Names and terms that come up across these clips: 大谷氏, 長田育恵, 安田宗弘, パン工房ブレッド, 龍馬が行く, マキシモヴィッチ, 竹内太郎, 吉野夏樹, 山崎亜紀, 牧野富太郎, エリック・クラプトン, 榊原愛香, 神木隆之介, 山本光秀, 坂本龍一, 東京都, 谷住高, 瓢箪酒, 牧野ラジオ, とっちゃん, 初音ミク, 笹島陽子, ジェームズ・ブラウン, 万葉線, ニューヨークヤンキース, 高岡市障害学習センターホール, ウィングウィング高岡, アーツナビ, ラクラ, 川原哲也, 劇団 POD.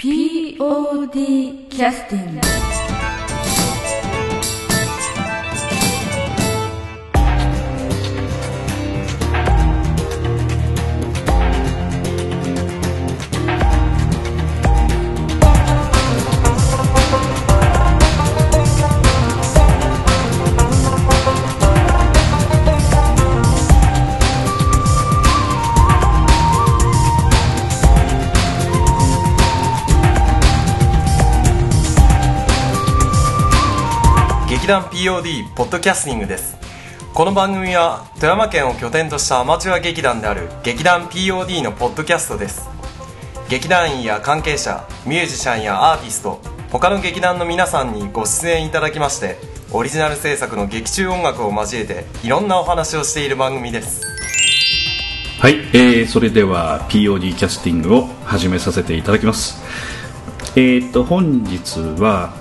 POD キャスティング。劇団 POD ポッドキャスティングです。この番組は富山県を拠点としたアマチュア劇団である劇団 POD のポッドキャストです。劇団員や関係者、ミュージシャンやアーティスト、他の劇団の皆さんにご出演いただきまして、オリジナル制作の劇中音楽を交えていろんなお話をしている番組です。はい、それでは POD キャスティングを始めさせていただきます。本日は、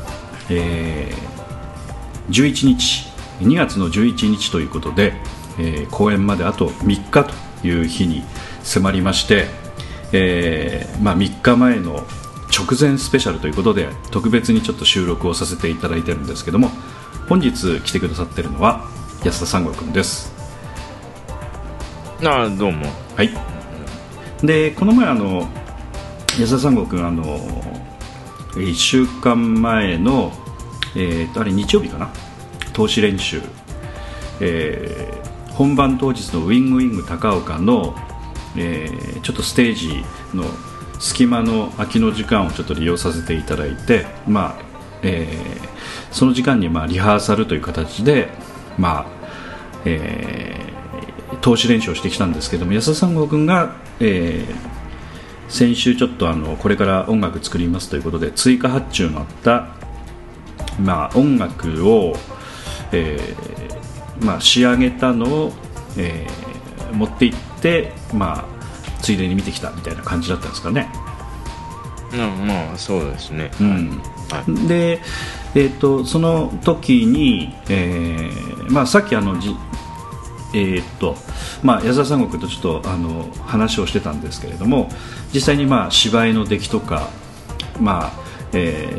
2月の11日ということで、公演まであと3日という日に迫りまして、3日前の直前スペシャルということで特別にちょっと収録をさせていただいてるんですけども、本日来てくださってるのは安田三郷君です。どうも。はい、でこの前安田三郷君1週間前のあれ日曜日かな、通し練習、本番当日のウィングウィング高岡の、ちょっとステージの隙間の空きの時間をちょっと利用させていただいて、その時間にリハーサルという形で、通し練習をしてきたんですけども、安田三郷君が、先週ちょっとこれから音楽作りますということで追加発注のあった音楽を、仕上げたのを、持って行って、ついでに見てきたみたいな感じだったんですかね。そうですね、はい、で、その時に、さっき安田三郷君とちょっと話をしてたんですけれども、実際に芝居の出来とか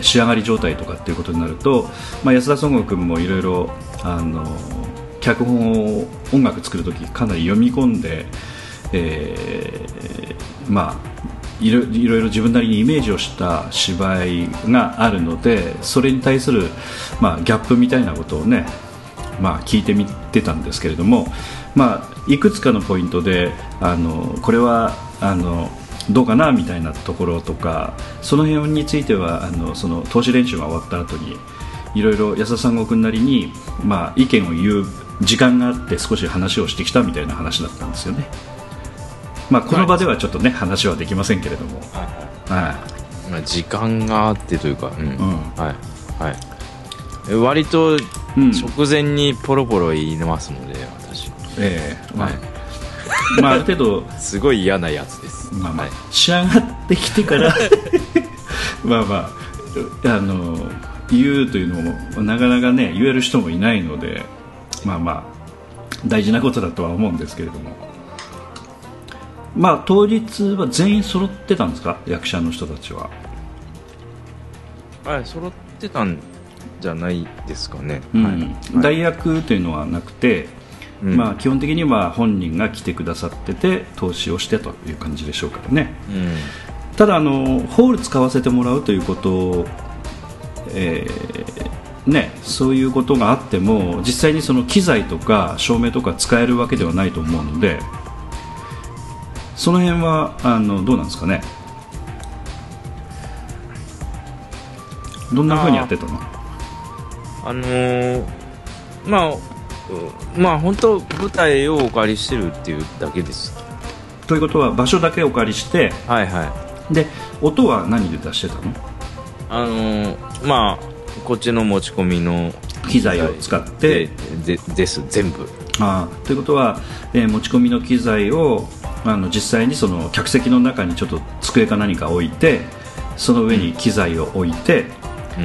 仕上がり状態とかっていうことになると、安田三郷君もいろいろ脚本を音楽作るときかなり読み込んで、いろいろ自分なりにイメージをした芝居があるので、それに対する、ギャップみたいなことをね、聞いてみてたんですけれども、いくつかのポイントでこれはどうかなみたいなところとか、その辺についてはその通し練習が終わった後にいろいろ安田三郷君なりに、意見を言う時間があって少し話をしてきたみたいな話だったんですよね。この場ではちょっとね、話はできませんけれども、時間があってというか、割と直前にポロポロ言いますので、私ある程度すごい嫌なやつです。仕上がってきてから言うというのもなかなかね、言える人もいないので、大事なことだとは思うんですけれども、当日は全員揃ってたんですか、役者の人たちは。揃ってたんじゃないですかね。代役というのはなくて、基本的には本人が来てくださってて投資をしてという感じでしょうからね。ただホール使わせてもらうということを、そういうことがあっても実際にその機材とか照明とか使えるわけではないと思うので、その辺はどうなんですかね。どんな風にやってたの？本当舞台をお借りしてるっていうだけです。ということは場所だけお借りして、で音は何で出してたの？こっちの持ち込みの機材を使ってです全部。ということは、持ち込みの機材を実際にその客席の中にちょっと机か何か置いて、その上に機材を置いて、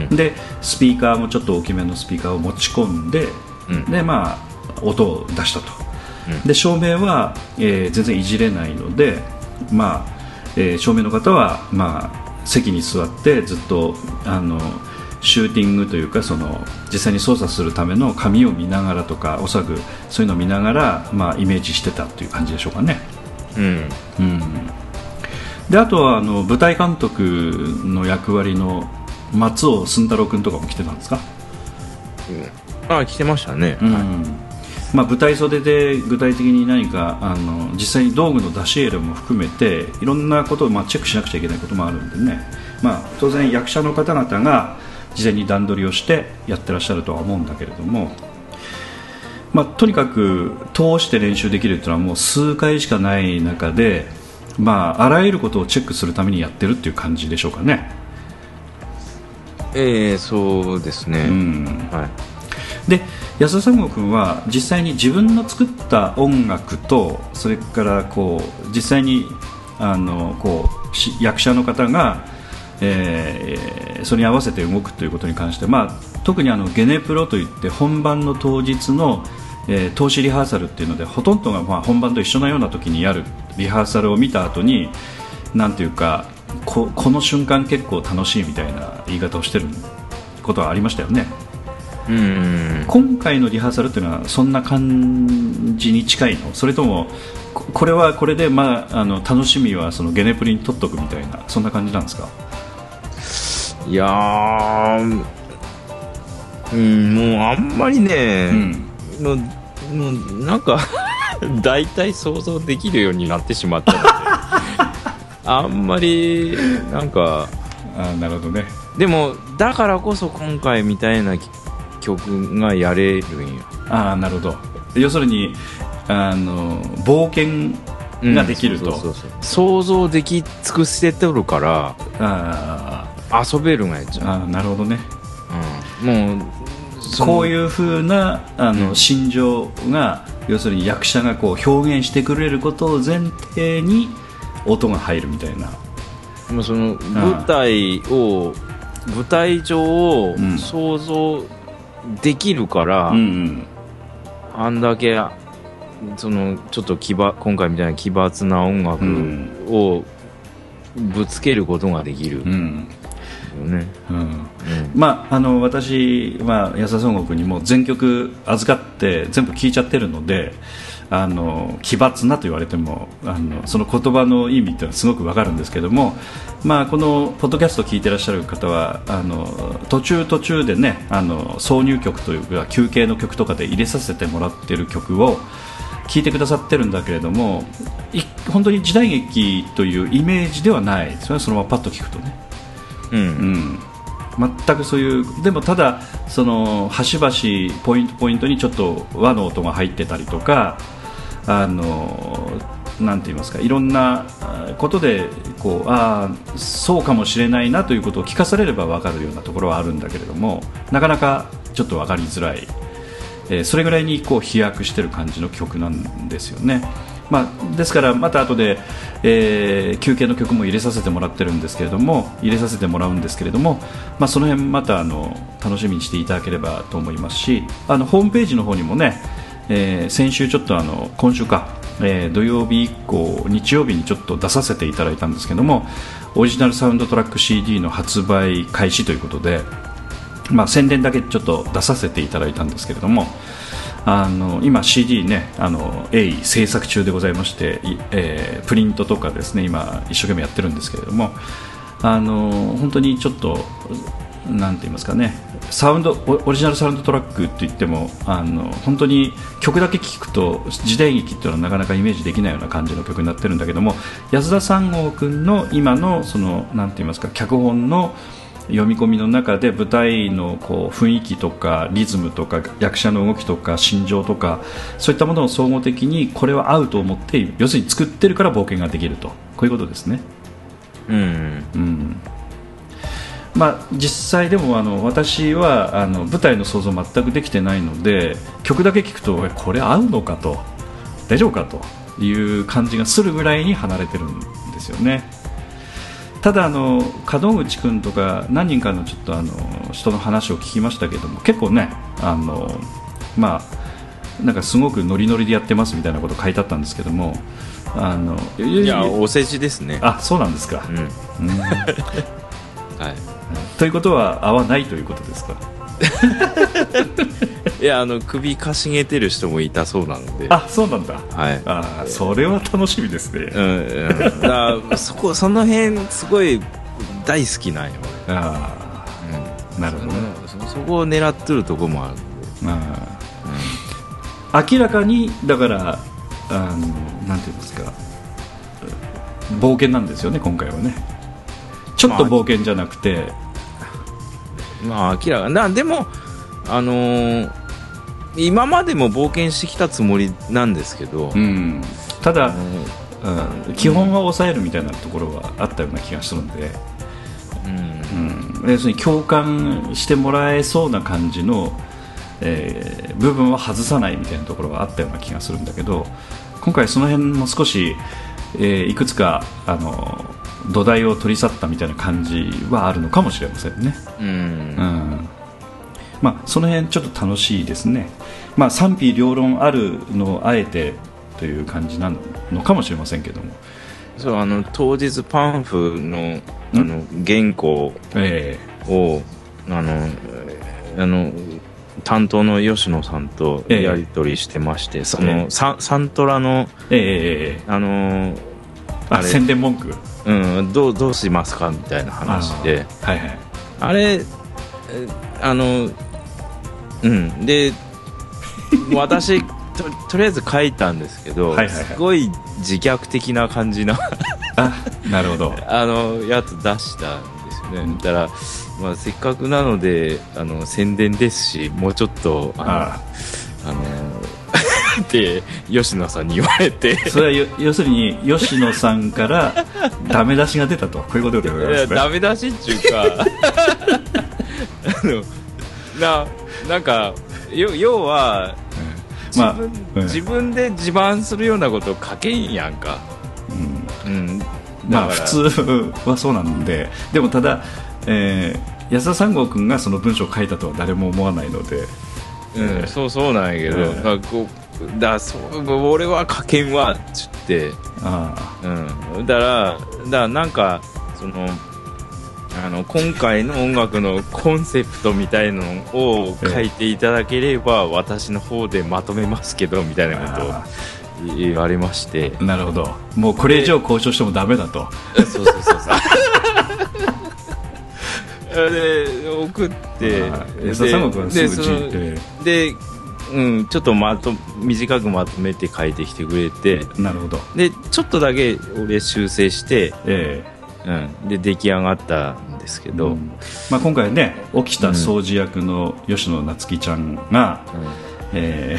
でスピーカーもちょっと大きめのスピーカーを持ち込んで、音を出したと。で照明は、全然いじれないので、照明の方は、席に座ってずっとシューティングというかその実際に操作するための紙を見ながらとかおそらくそういうのを見ながら、まあ、イメージしてたという感じでしょうかね、うんうん、であとは舞台監督の役割の松尾寸太郎君とかも来てたんですか、うん、あ来てましたね、うんはいまあ、舞台袖で具体的に何か実際に道具の出し入れも含めていろんなことをまあチェックしなくちゃいけないこともあるんでね、まあ、当然役者の方々が事前に段取りをしてやってらっしゃるとは思うんだけれども、まあ、とにかく通して練習できるというのはもう数回しかない中で、まあ、あらゆることをチェックするためにやってるっていう感じでしょうかね、そうですね、うんはい、で安田三郷君は実際に自分の作った音楽とそれからこう実際にこう役者の方がそれに合わせて動くということに関して、まあ、特にゲネプロといって本番の当日の、通しリハーサルっていうのでほとんどがまあ本番と一緒のような時にやるリハーサルを見た後になんていうか この瞬間結構楽しいみたいな言い方をしてることはありましたよね。うん今回のリハーサルっていうのはそんな感じに近いの？それともこれはこれで、まあ、楽しみはそのゲネプリに取っとくみたいなそんな感じなんですか？いやー、うん、もうあんまりね、うん、もうなんか大体想像できるようになってしまったのであんまりなんかあなるほどね。でもだからこそ今回みたいな曲がやれるんよ。あなるほど。要するに冒険ができると、うん、そう想像でき尽くしてとるから遊べるがやっちゃう。あなるほどね、うん、もうこういう風な心情が、うん、要するに役者がこう表現してくれることを前提に音が入るみたいな。もうその舞台上を想像できるから、うんうんうん、あんだけそのちょっと今回みたいな奇抜な音楽をぶつけることができる、うんうんねうんうん、まあ私は、まあ、安田孫悟君にも全曲預かって全部聴いちゃってるので奇抜なと言われてもその言葉の意味ってのはすごく分かるんですけども、まあ、このポッドキャストを聴いてらっしゃる方は途中でね挿入曲というか休憩の曲とかで入れさせてもらってる曲を聴いてくださってるんだけれども本当に時代劇というイメージではないですよね。そのままパッと聴くとねうんうん、全くそういうでもただその端々ポイントにちょっと和の音が入ってたりとかなんて言いますかいろんなことでこうああそうかもしれないなということを聞かされれば分かるようなところはあるんだけれどもなかなかちょっと分かりづらい、それぐらいにこう飛躍してる感じの曲なんですよね。まあ、ですからまた後で、休憩の曲も入れさせてもらってるんですけれどもまあ、その辺また楽しみにしていただければと思いますしホームページの方にもね、先週ちょっと今週か、土曜日以降日曜日にちょっと出させていただいたんですけどもオリジナルサウンドトラック CD の発売開始ということで、まあ、宣伝だけちょっと出させていただいたんですけれども今 CD ね鋭意制作中でございまして、プリントとかですね今一生懸命やってるんですけれども本当にちょっとなんて言いますかねオリジナルサウンドトラックといっても本当に曲だけ聴くと時代劇っていうのはなかなかイメージできないような感じの曲になってるんだけども安田三郷君の今のそのなんて言いますか脚本の読み込みの中で舞台のこう雰囲気とかリズムとか役者の動きとか心情とかそういったものを総合的にこれは合うと思って要するに作ってるから冒険ができるとこういうことですね。うん、うんまあ、実際でも私は舞台の想像全くできてないので曲だけ聞くとこれ合うのかと大丈夫かという感じがするぐらいに離れてるんですよね。ただ門口君とか何人かのちょっと人の話を聞きましたけども結構ねまあなんかすごくノリノリでやってますみたいなこと書いてあったんですけどもいやお世辞ですね。あ、そうなんですか、うんうんはい、ということは合わないということですかいや首かしげてる人もいたそうなので。あ、そうなんだ、はい、あ、それは楽しみですね、うんうん、だからその辺すごい大好きなんよ。あ、うん、なるほど、ね、そこを狙ってるとこもある。あ、うん、明らかにだからなんていうんですか、冒険なんですよね今回はね。ちょっと冒険じゃなくて、まあ明らかな。でも今までも冒険してきたつもりなんですけど、うん、ただ、うん、基本は抑えるみたいなところはあったような気がするんで、うんうん、要するに共感してもらえそうな感じの、部分は外さないみたいなところはあったような気がするんだけど、今回その辺も少し、いくつか土台を取り去ったみたいな感じはあるのかもしれませんね、うんうん、まあ、その辺ちょっと楽しいですね、まあ、賛否両論あるのをあえてという感じなのかもしれませんけども、そう、当日パンフ の, 原稿を、担当の吉野さんとやり取りしてまして、その サントラの、あれ宣伝文句、うん、どうしますかみたいな話で、 はいはい、あれうんで私とりあえず書いたんですけど、はいはいはい、すごい自虐的な感じのあ、なるほど、やつ出したんですよね、うん、だから、まあ、せっかくなので宣伝ですし、もうちょっとって吉野さんに言われて、それは要するに吉野さんからダメ出しが出たと、こういうことでございますね。ダメ出しっていうかなんか要はまあ、自分で自慢するようなこと書けんやんか、うんうん、まあ普通はそうなんで。でもただ、安田三郷君がその文章を書いたとは誰も思わないので、うんうん、そうなんやけど、俺は書けんわっつって、あ、うん、だからなんかその今回の音楽のコンセプトみたいのを書いていただければ私の方でまとめますけどみたいなことを言われまして、なるほど、もうこれ以上交渉してもダメだとそうで送って、安田さんもすぐ聞いて、で、うん、ちょっと短くまとめて書いてきてくれて、なるほど、でちょっとだけ俺修正して、うん、で出来上がったんですけど、うん、まあ、今回ね沖田総司役の吉野夏樹ちゃんが、うん、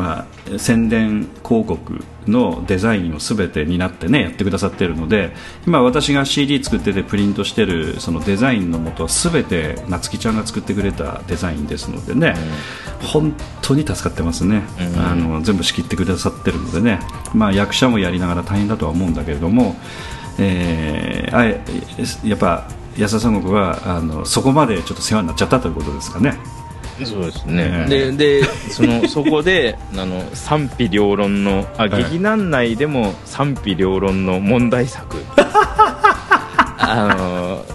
まあ、宣伝広告のデザインを全て担ってねやってくださっているので、今私が CD 作っててプリントしてるそのデザインの元は全て夏樹ちゃんが作ってくれたデザインですのでね、うん、本当に助かってますね、うん、全部仕切ってくださってるのでね、まあ、役者もやりながら大変だとは思うんだけれども、やっぱ安田三国はそこまでちょっと世話になっちゃったということですかね。そうですね、でそこで賛否両論の劇団内でも賛否両論の問題作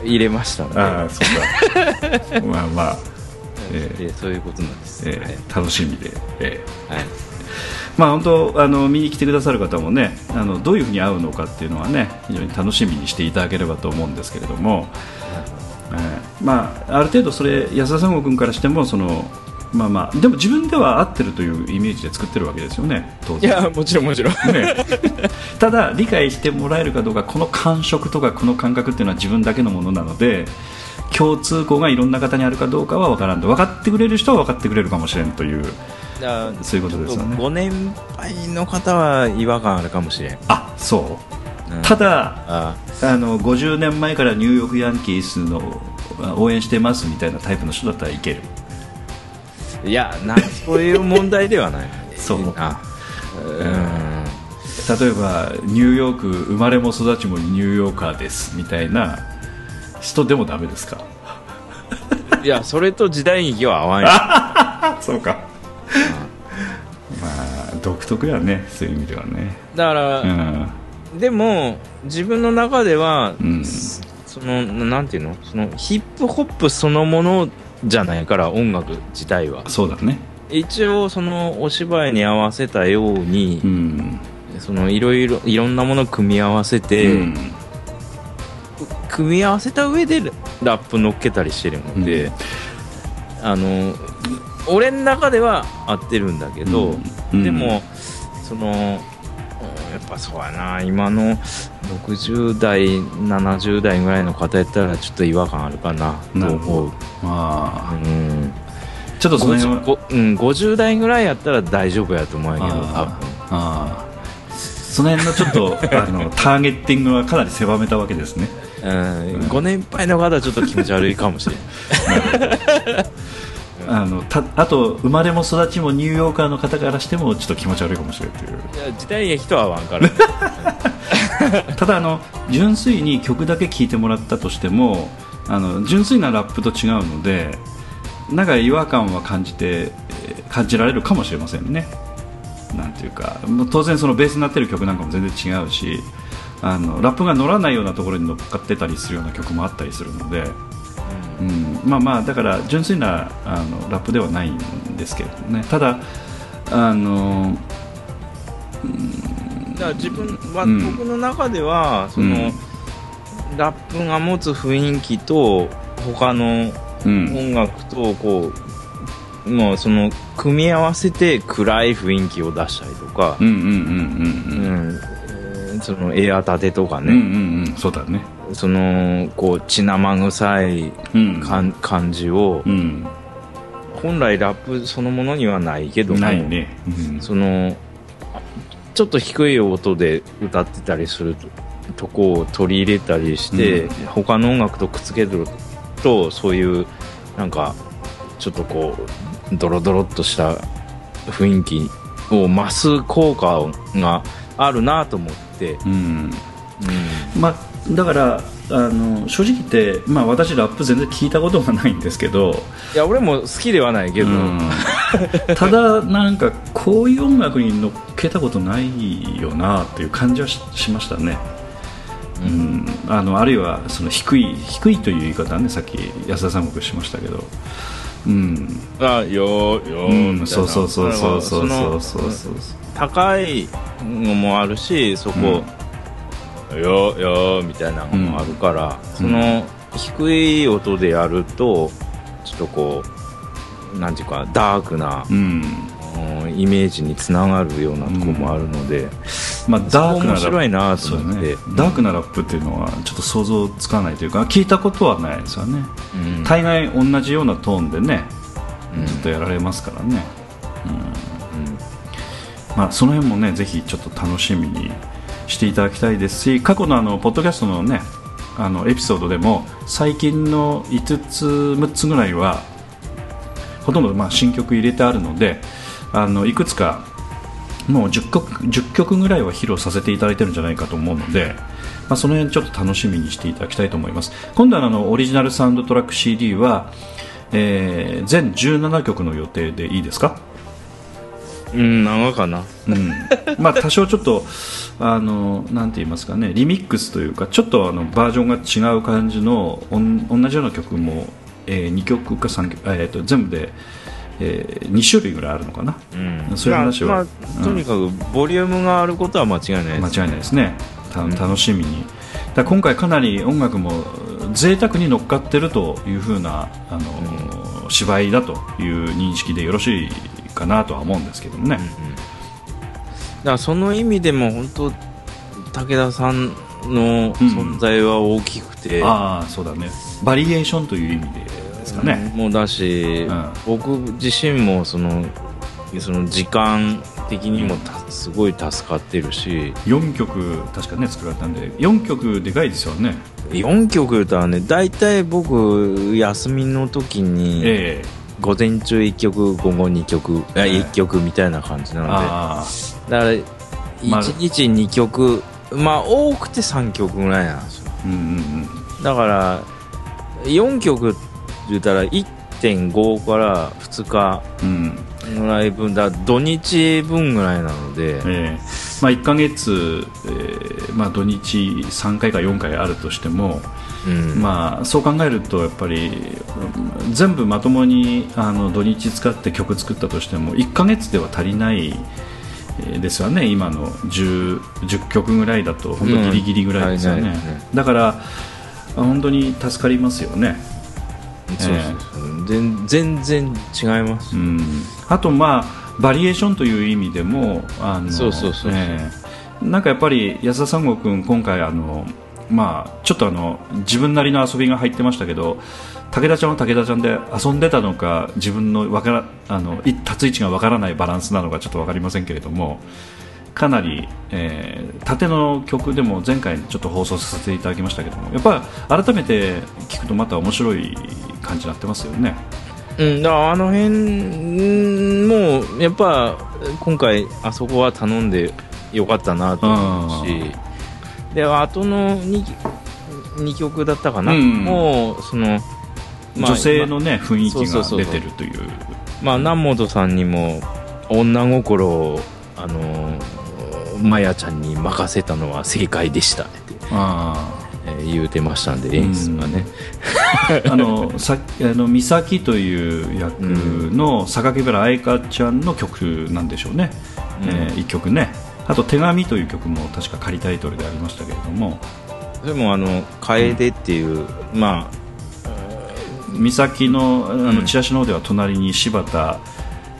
入れましたので、あ、そうだまあまあ、そういうことなんです、楽しみで、はい、まあ、本当見に来てくださる方もねどういうふうに会うのかっていうのはね非常に楽しみにしていただければと思うんですけれども、まあ、ある程度それ安田三郷君からしてもまあまあ、でも自分では合ってるというイメージで作ってるわけですよね当然。いや、もちろん、ね、ただ理解してもらえるかどうか、この感触とかこの感覚っていうのは自分だけのものなので、共通項がいろんな方にあるかどうかは分からんと、分かってくれる人は分かってくれるかもしれんという、そういうことですよね。ご年配の方は違和感あるかもしれん。あ、そう、うん、ただ50年前からニューヨークヤンキースの応援してますみたいなタイプの人だったらいける。いや、そういう問題ではないそう、例えばニューヨーク生まれも育ちもニューヨーカーですみたいな人でもダメですかいや、それと時代劇は合わないそうか、まあ独特やね、そういう意味ではね。だから、うん、でも自分の中では、うん、そのなんていうの、そのヒップホップそのものじゃないから、音楽自体は。そうだね。一応そのお芝居に合わせたように、うん、そのいろんなものを組み合わせて、うん、組み合わせた上でラップ乗っけたりしてるので、うん、俺の中では合ってるんだけど、うんうん、でもそのやっぱそうやな、今の60代70代ぐらいの方やったらちょっと違和感あるかなと思う。あ、うん、ちょっとその辺は、うん、50代ぐらいやったら大丈夫やと思うけど、ああ、その辺のちょっとターゲッティングはかなり狭めたわけですね。うん、ご年配の方はちょっと気持ち悪いかもしれない。あと生まれも育ちもニューヨーカーの方からしてもちょっと気持ち悪いかもしれないという。いや、時代劇とは合わんから。ただ純粋に曲だけ聴いてもらったとしても純粋なラップと違うので、なんか違和感は感じられるかもしれませんね。なんていうか、当然そのベースになってる曲なんかも全然違うし、ラップが乗らないようなところに乗っかってたりするような曲もあったりするので、うん、まあまあだから純粋なラップではないんですけどね。ただだから自分は、うん、僕の中ではその、うん、ラップが持つ雰囲気と他の音楽とこう、うん、もうその組み合わせて暗い雰囲気を出したりとか、そのエア立てとかね、うんうんうん、そうだね、そのこう血生臭い感じを、うん、本来ラップそのものにはないけども、ないね、うん、そのちょっと低い音で歌ってたりするとこを取り入れたりして、うん、他の音楽とくっつけるとそういうなんかちょっとこうドロドロっとした雰囲気を増す効果があるなと思って、うんうん、まあだから正直言って、まあ、私ラップ全然聞いたことがないんですけど、いや俺も好きではないけど、うん、ただなんかこういう音楽に乗っけたことないよなっていう感じは しましたね、うん、あるいはその低いという言い方はね、さっき安田さんもしましたけど、うん、あよ、うん、そうそうそうそうそうそうそうそう、高いのもあるし、そこ、うんよみたいなのもあるから、うん、その低い音でやるとちょっとこうなんていうかダークな、うん、イメージにつながるようなところもあるので、うん、まあ、ダークなラップ面白いなと思って、ね、うん、ダークなラップっていうのはちょっと想像つかないというか、聞いたことはないですよね、うん、大概同じようなトーンでね、うん、ちょっとやられますからね、うんうん、まあ、その辺もねぜひちょっと楽しみにしていただきたいですし、過去のポッドキャストのねエピソードでも最近の5つ6つぐらいはほとんどまあ新曲入れてあるので、いくつかもう10曲ぐらいは披露させていただいてるんじゃないかと思うので、まあ、その辺ちょっと楽しみにしていただきたいと思います。今度はオリジナルサウンドトラック CD は、全17曲の予定でいいですか？うん、長かな、うん、まあ多少ちょっとなんて言いますかね、リミックスというかちょっとバージョンが違う感じの同じような曲も、2曲か3曲、全部で、2種類ぐらいあるのかな、うん、そういう話は、まあ、とにかくボリュームがあることは間違いないですね、間違いないですね、楽しみに、うん、だ今回かなり音楽も贅沢に乗っかってるという風なうん、芝居だという認識でよろしいかなとは思うんですけどもね、うんうん、だからその意味でも本当武田さんの存在は大きくて、うん、ああそうだね、バリエーションという意味でですかね、うん、もうだし、うん、僕自身もその時間的にもすごい助かってるし、4曲確かね作られたんで4曲でかいですよね。4曲言うたらね、だいたい僕休みの時に、午前中1曲午後2曲、1曲みたいな感じなので、だから1日2曲、まあ多くて3曲ぐらいなんですよ、うんうんうん、だから4曲って言ったら 1.5 から2日、うん、のライブだ土日分ぐらいなので、まあ、1ヶ月、まあ、土日3回か4回あるとしても、うんまあ、そう考えるとやっぱり全部まともに土日使って曲作ったとしても1ヶ月では足りないですよね。今の 10曲ぐらいだと本当ギリギリぐらいですよね、うんはい、だから本当に助かりますよね。そう全然違います、うん、あと、まあ、バリエーションという意味でもなんかやっぱり安田三郷君今回まあ、ちょっと自分なりの遊びが入ってましたけど武田ちゃんは武田ちゃんで遊んでたのか自分の立つ位置がわからないバランスなのかちょっとわかりませんけれどもかなり、縦の曲でも前回ちょっと放送させていただきましたけどもやっぱり改めて聞くとまた面白い感じになってますよね、うん、だからあの辺もうやっぱ今回あそこは頼んでよかったなと思うしであとの 2曲だったかな、うん、もうその、まあ、女性の、ね、雰囲気が出てるというまあ、南本さんにも女心をマヤちゃんに任せたのは正解でしたって言うてましたんで演出がね、うん、美咲という役の榊原愛香ちゃんの曲なんでしょうね、うん1曲ねあと手紙という曲も確か仮タイトルでありましたけれどもでも楓っていう、うん、まあ美咲の、チラシの方では隣に柴田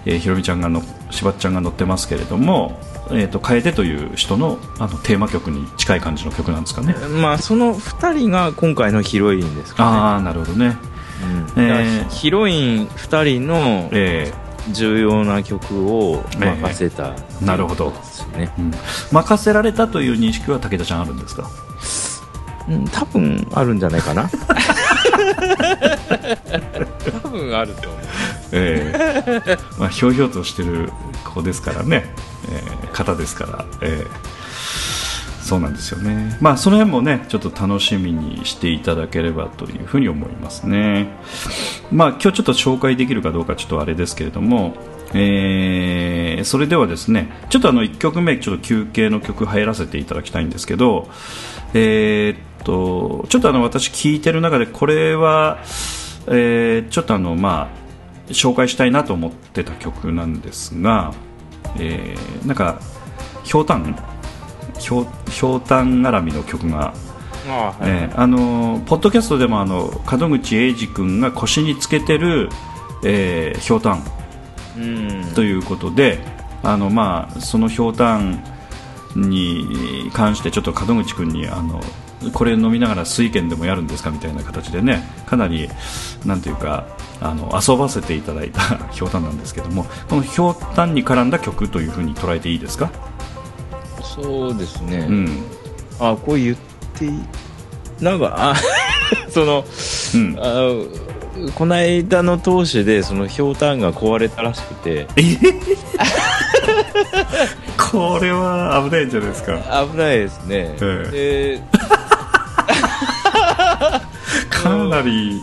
ひろみちゃんが柴田ちゃんが乗ってますけれども楓という人の、テーマ曲に近い感じの曲なんですかね、まあ、その2人が今回のヒロインですかね。あーなるほどね、うんヒロイン2人の重要な曲を任せた、なるほどですね、うん、任せられたという認識は武田ちゃんあるんですか、うん、多分あるんじゃないかな多分あると思うまあ、ひょうひょうとしてる子ですからね、方ですから、そうなんですよね、まあ、その辺もねちょっと楽しみにしていただければというふうに思いますね、まあ、今日ちょっと紹介できるかどうかちょっとあれですけれども、それではですねちょっと1曲目ちょっと休憩の曲入らせていただきたいんですけど、ちょっと私聞いてる中でこれは、ちょっとまあ紹介したいなと思ってた曲なんですが、なんかひょうたん絡みの曲がポッドキャストでも門口英二君が腰につけてる、ひょうたんということでまあ、そのひょうたんに関してちょっと門口君にこれ飲みながら水拳でもやるんですかみたいな形でねかなりなんていうか遊ばせていただいたひょうたんなんですけどもこのひょうたんに絡んだ曲というふうに捉えていいですか。そうですね、うん、あこう言っていいなんかこの間の当主でそのひょうたんが壊れたらしくてこれは危ないんじゃないですか。危ないですね、かなり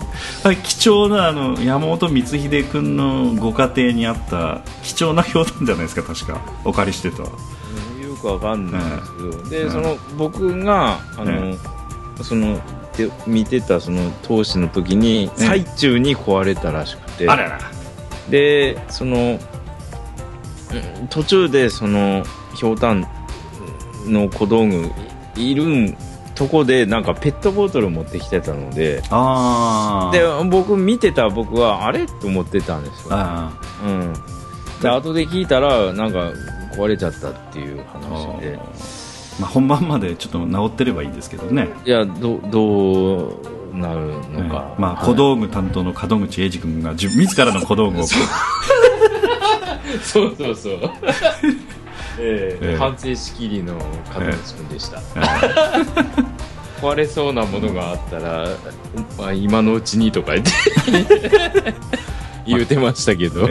貴重な山本光秀君のご家庭にあった貴重なひょうたんじゃないですか。確かお借りしてたよくわかんないですけど、でその僕がその見てたその当時の時に最中に壊れたらしくて、あららでその途中でそのひょうたんの小道具いるんとこでなんかペットボトル持ってきてたので、あで僕見てた僕はあれと思ってたんですよ、あ、うん、で後で聞いたらなんか壊れちゃったっていう話で、まあ、本番までちょっと治ってればいいんですけどね。いや どうなるのか、はいまあ、小道具担当の門口英二君が自らの小道具をそうそうそう反省しきりの門口君でした、壊れそうなものがあったら、まあ、今のうちにとか言うてましたけど、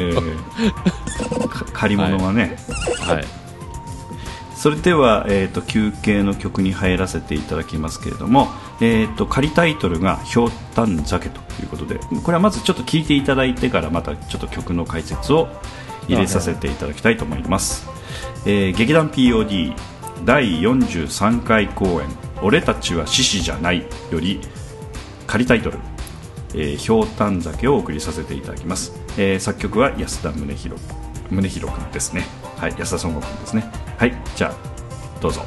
借り物はね、はいはい、それでは、休憩の曲に入らせていただきますけれども、仮タイトルが「ひょうたん酒」ということでこれはまずちょっと聴いていただいてからまたちょっと曲の解説を入れさせていただきたいと思います、劇団 POD 第43回公演俺たちは獅子じゃないより仮タイトルひょうたん酒をお送りさせていただきます、作曲は安田宗弘君ですね、はい、安田孫悟君ですね、はい、じゃあどうぞ。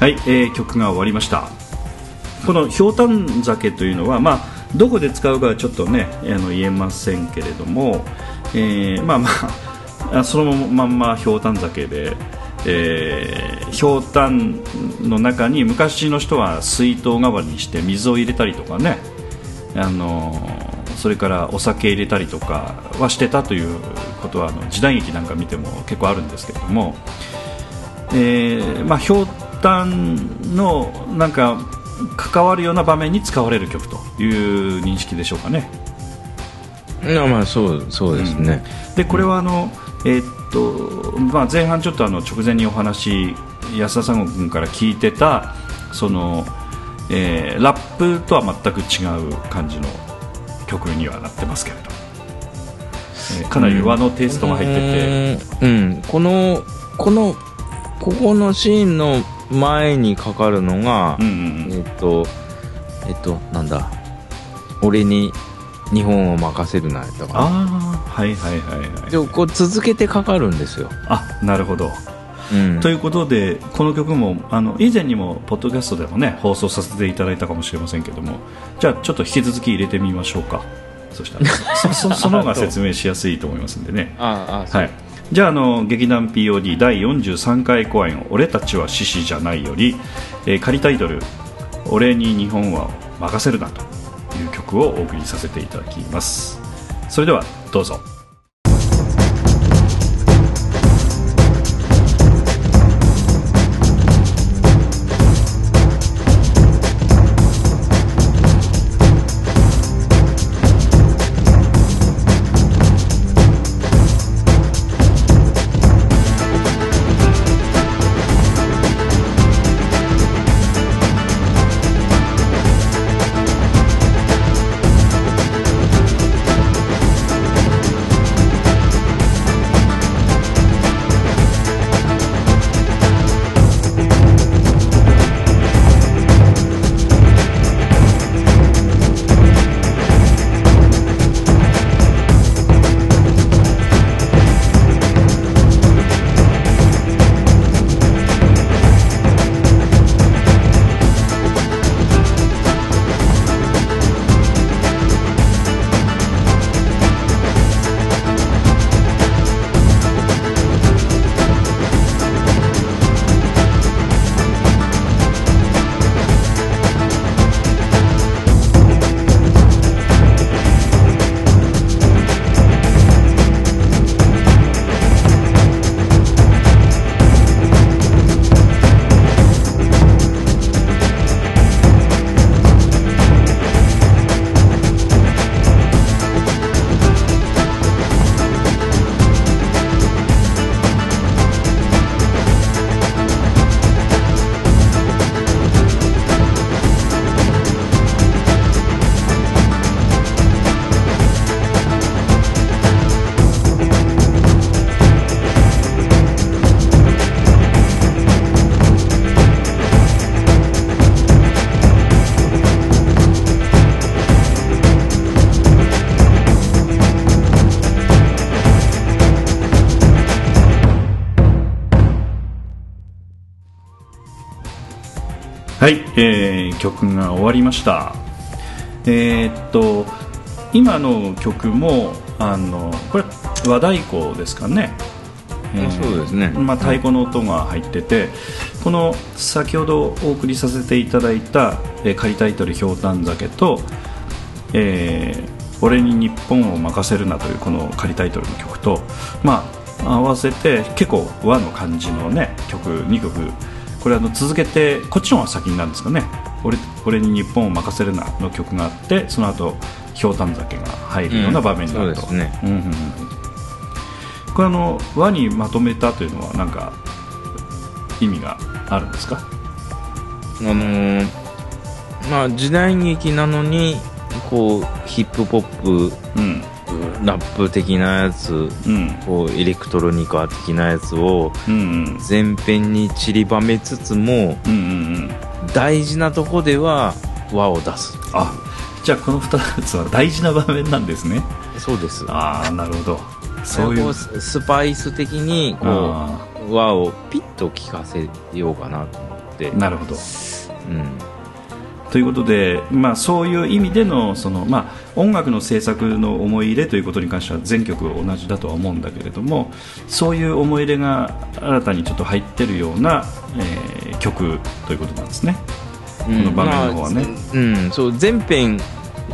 はい、曲が終わりました。このひょうたん酒というのは、まあ、どこで使うかはちょっとね言えませんけれども、そのまんまひょうたん酒で、ひょうたんの中に昔の人は水筒代わりにして水を入れたりとかね、それからお酒入れたりとかはしてたということは時代劇なんか見ても結構あるんですけれども、ひょうたんのなんか関わるような場面に使われる曲という認識でしょうかね。そうですね、でこれは前半ちょっと直前にお話安田さんご君から聞いてたその、ラップとは全く違う感じの曲にはなってますけれど、かなり和のテイストも入ってて、ここのシーンの前にかかるのが、なんだ俺に日本を任せるなとか、でもこう続けてかかるんですよ。あ、なるほど、ということでこの曲も以前にもポッドキャストでもね放送させていただいたかもしれませんけども、じゃあちょっと引き続き入れてみましょうか。そしたらその方が説明しやすいと思いますんでね。はい、じゃあ劇団 POD 第43回公演俺たちは獅子じゃないより、仮タイトル俺に日本は任せるなという曲をお送りさせていただきます。それではどうぞ。はい、曲が終わりました。今の曲もこれ和太鼓ですかね、そうですね、太鼓の音が入ってて、この先ほどお送りさせていただいた、仮タイトル「ひょうたん酒」と「俺に日本を任せるな」というこの仮タイトルの曲と、合わせて結構和の感じのね曲2曲、これ続けてこっちの方が先になるんですかね、 俺に日本を任せるなの曲があって、その後ひょうたん酒が入るような場面になると、そうですね、これ和にまとめたというのは何か意味があるんですか？時代劇なのにこうヒップポップ、ラップ的なやつ、こうエレクトロニカ的なやつを前編に散りばめつつも、大事なとこでは和を出す。あ、じゃあこの2つは大事な場面なんですね。そうです。ああ、なるほど。そういうスパイス的にこう和をピッと聞かせようかなと思って。なるほど、ということで、そういう意味での、音楽の制作の思い入れということに関しては全曲同じだとは思うんだけれども、そういう思い入れが新たにちょっと入ってるような、曲ということなんですね、この場面の方はね、そう前編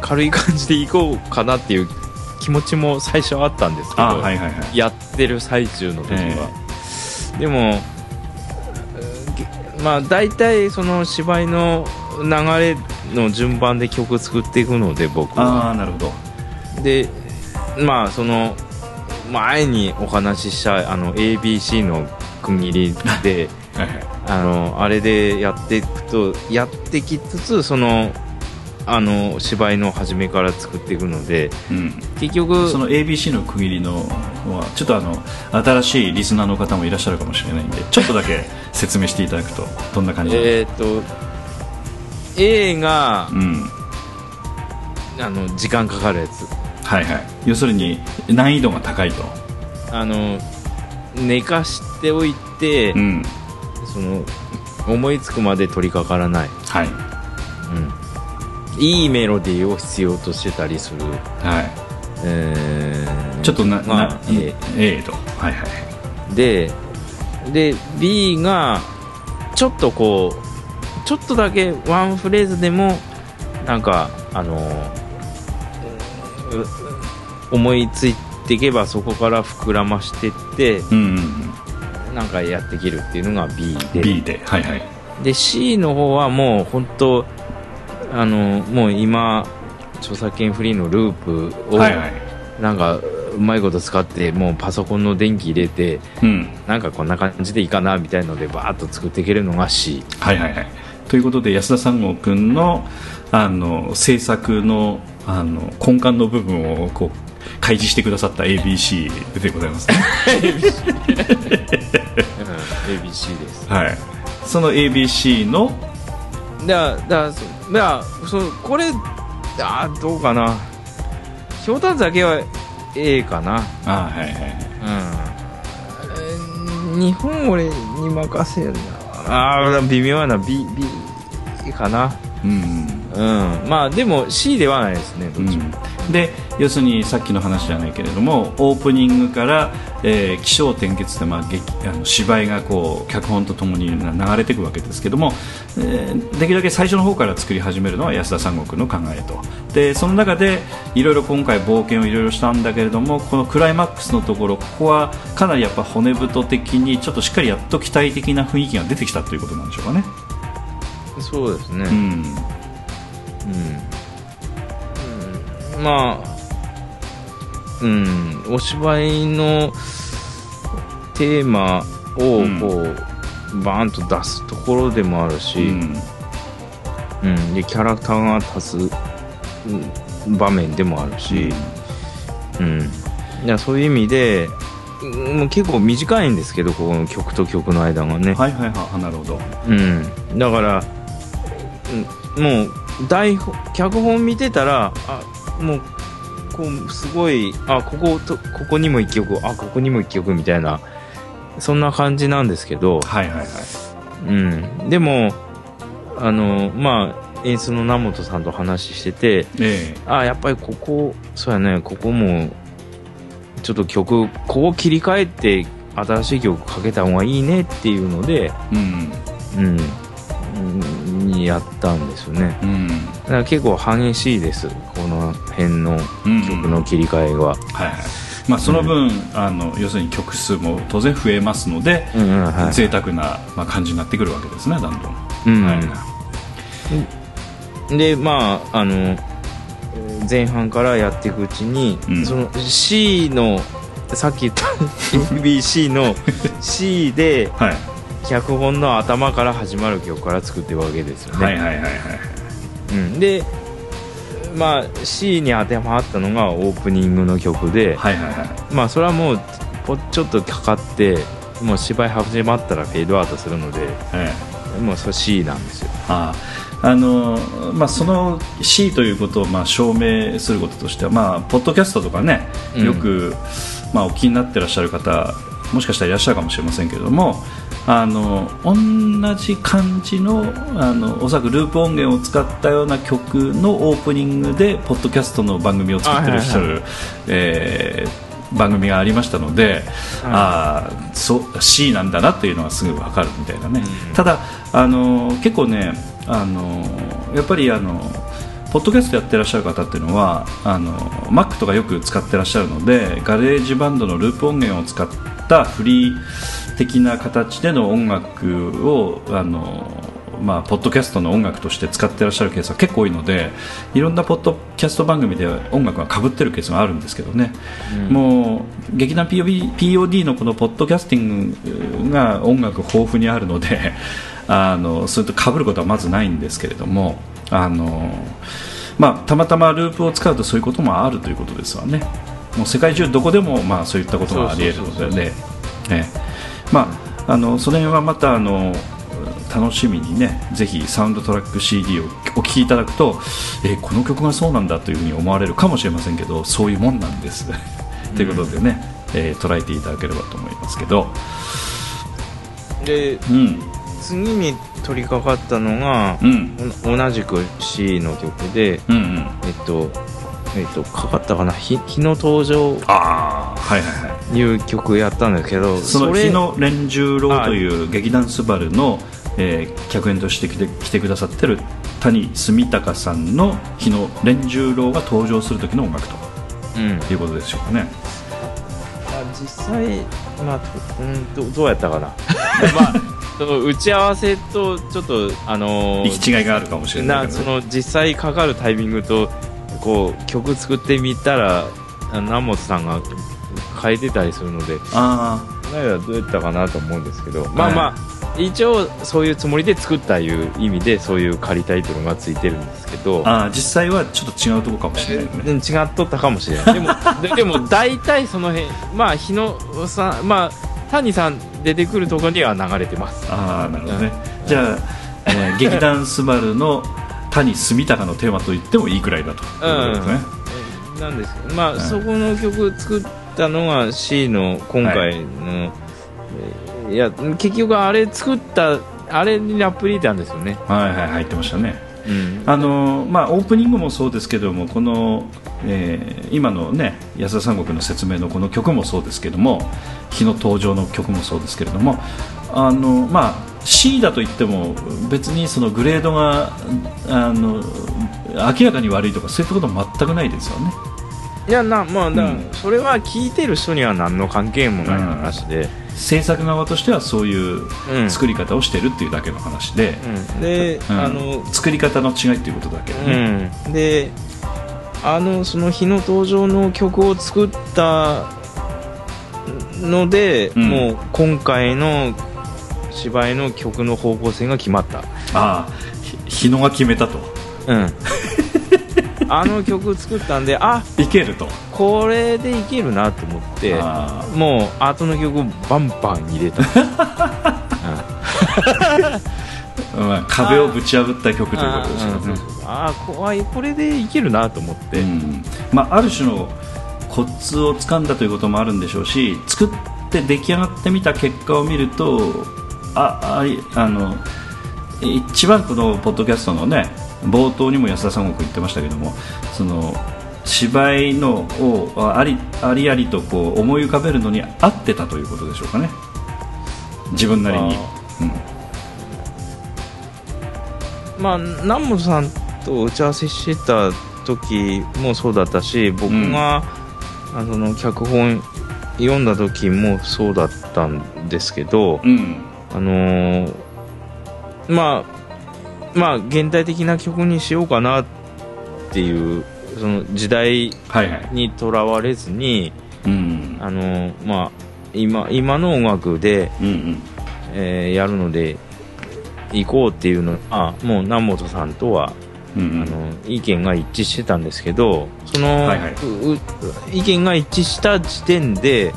軽い感じでいこうかなっていう気持ちも最初はあったんですけど、やってる最中の時は、でも大体その芝居の流れの順番で曲作っていくので僕は。あ、なるほど。でその前にお話ししたABC の区切りであれでやっていくと、やってきつつ芝居の初めから作っていくので、結局その ABC の区切りのはちょっと新しいリスナーの方もいらっしゃるかもしれないんで、ちょっとだけ説明していただくとどんな感じなのか。A が、時間かかるやつ、要するに難易度が高いと、寝かしておいて、思いつくまで取り掛からない、いいメロディーを必要としてたりする、ちょっとA と、で B がちょっとこうちょっとだけワンフレーズでもなんか思いついていけばそこから膨らましていって、なんかやっていけるっていうのが B で、で C の方はもう本当もう今著作権フリーのループをなんかうまいこと使って、もうパソコンの電気入れて、なんかこんな感じでいいかなみたいのでバーッと作っていけるのが C。 ということで安田三郷君の制作の根幹の部分をこう開示してくださった ABC でございますね。ABC です。その ABC のこれどうかな、ひょうたん酒は A かな。日本俺に任せるな、微妙な B かな。でも C ではないですね、どっちも。で要するにさっきの話じゃないけれども、オープニングから、起承転結で、芝居がこう脚本とともに流れていくわけですけども、できるだけ最初の方から作り始めるのは安田三郷君の考えと。でその中でいろいろ今回冒険をいろいろしたんだけれども、このクライマックスのところ、ここはかなりやっぱ骨太的にちょっとしっかりやっと期待的な雰囲気が出てきたということなんでしょうかね。そうですね。お芝居のテーマをこう、バーンと出すところでもあるし、でキャラクターが立つ場面でもあるし、そういう意味でもう結構短いんですけど、この曲と曲の間がね。なるほど。だからもう脚本見てたら、もうこうすごい、ここにも1曲、ここにも1曲みたいな、そんな感じなんですけど、でもまあ演出の名本さんと話してて、あ、やっぱりここそうやね、ここもちょっと曲こう切り替えて新しい曲かけた方がいいねっていうので、やったんですよね、だから結構激しいです、この辺の曲の切り替えは、まあ、その分、要するに曲数も当然増えますので、贅沢な、まあ、感じになってくるわけですね、だんだん、で、まあ、前半からやっていくうちに、その C のさっき言った ABC の C で、脚本の頭から始まる曲から作ってるわけですよね。で、まあ、C に当てはまったのがオープニングの曲で、まあ、それはもうちょっとかかってもう芝居始まったらフェードアウトするので、もうそれ C なんですよ。まあ、その C ということをまあ証明することとしては、まあ、ポッドキャストとかね、よく、まあ、お気になってらっしゃる方もしかしたらいらっしゃるかもしれませんけれども、同じ感じの、おそらくループ音源を使ったような曲のオープニングでポッドキャストの番組を作ってらっしゃる、番組がありましたので、C なんだなというのがすぐ分かるみたいなね、ただ結構ね、やっぱりポッドキャストやってらっしゃる方っていうのはMac とかよく使ってらっしゃるので、ガレージバンドのループ音源を使ったフリー的な形での音楽をまあ、ポッドキャストの音楽として使ってらっしゃるケースが結構多いので、いろんなポッドキャスト番組で音楽がかぶってるケースがあるんですけどね、もう劇団 POD のこのポッドキャスティングが音楽豊富にあるのでそれとかぶることはまずないんですけれども、まあ、たまたまループを使うとそういうこともあるということですわね。もう世界中どこでも、まあ、そういったことがありえるので、まあ、その辺はまた楽しみにね、ぜひサウンドトラック CD をお聴きいただくと、この曲がそうなんだというふうに思われるかもしれませんけど、そういうもんなんですということでね、捉えていただければと思いますけど、で、次に取り掛かったのが、同じく C の曲で、かかったかな、日の登場いう曲やったんですけど、その日の連十郎という劇団スバルの客演として来てくださってる谷住高さんの日の連十郎が登場する時の音楽と、いうことでしょうかね。実際、まあ、どうやったかな打ち合わせとちょっと行き違いがあるかもしれないけど、その実際かかるタイミングとこう曲作ってみたら南本さんが変えてたりするので、どうやったかなと思うんですけど、まあまあ一応そういうつもりで作ったいう意味でそういう仮タイトルがついてるんですけど、実際はちょっと違うとこかもしれないね。違っとったかもしれない。でも大体その辺、まあ日野さん、まあ谷さん出てくるところには流れてます。なるほどね。じゃあ、劇団スバルの谷住高のテーマと言ってもいいくらいだということですね。なんです。まあそこの曲作ったのが C の今回の、いや結局あれ作ったあれにラップ入れたんですよね。入ってましたね。まあ、オープニングもそうですけども、この、今のね安田三国の説明のこの曲もそうですけども、日の登場の曲もそうですけれども、まあ、C だといっても別にそのグレードが明らかに悪いとかそういったことは全くないですよね。いやな、まあ、それは聴いてる人には何の関係もない話で、制作側としてはそういう作り方をしてるっていうだけの話で、で、作り方の違いっていうことだけでね、でその日の登場の曲を作ったので、もう今回の芝居の曲の方向性が決まった。日野が決めたと、あの曲作ったんで、いけると、これでいけるなと思って、もう後の曲をバンバン入れた壁をぶち破った曲ということですよね。これでいけるなと思って、まあ、ある種のコツをつかんだということもあるんでしょうし、作って出来上がってみた結果を見ると、一番このポッドキャストのね冒頭にも安田三国言ってましたけども、その芝居のをありありとこう思い浮かべるのに合ってたということでしょうかね、自分なりに、うん、まあ南本さんと打ち合わせしてた時もそうだったし、僕が、うん、その脚本読んだ時もそうだったんですけど、うん、まあ現代的な曲にしようかなっていう、その時代にとらわれずに、はいはい、うん、まあ今の音楽で、うんうん、やるので行こうっていうのはもう南本さんとは、うんうん、意見が一致してたんですけど、その、はいはい、意見が一致した時点で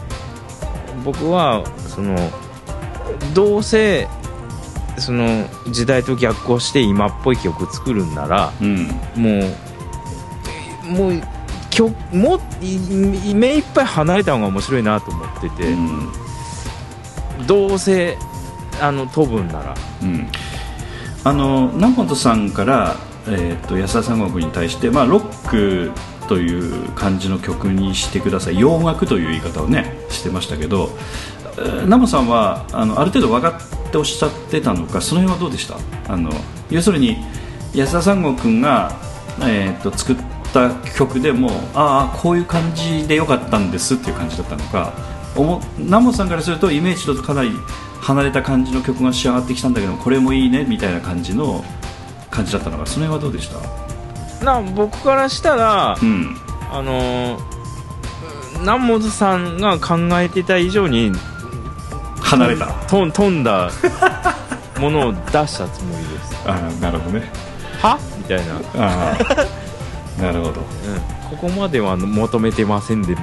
僕はそのどうせその時代と逆行して今っぽい曲作るんなら、うん、もう曲も目いっぱい離れた方が面白いなと思ってて、うん、どうせ飛ぶんなら、うん、南本さんから、安田三国に対して、まあ、ロックという感じの曲にしてください、洋楽という言い方をねしてましたけど、南本さんはある程度分かっておっしゃってたのか、その辺はどうでした？要するに安田三国が、作った曲でもああこういう感じでよかったんですっていう感じだったのか、南本さんからするとイメージとかなり離れた感じの曲が仕上がってきたんだけどこれもいいねみたいな感じだったのか、その辺はどうでした？僕からしたら、うん、南本さんが考えてた以上に離れた飛んだものを出したつもりです。あ、なるほどね。は？みたいな。あ、なるほど、うん、ここまでは求めてませんで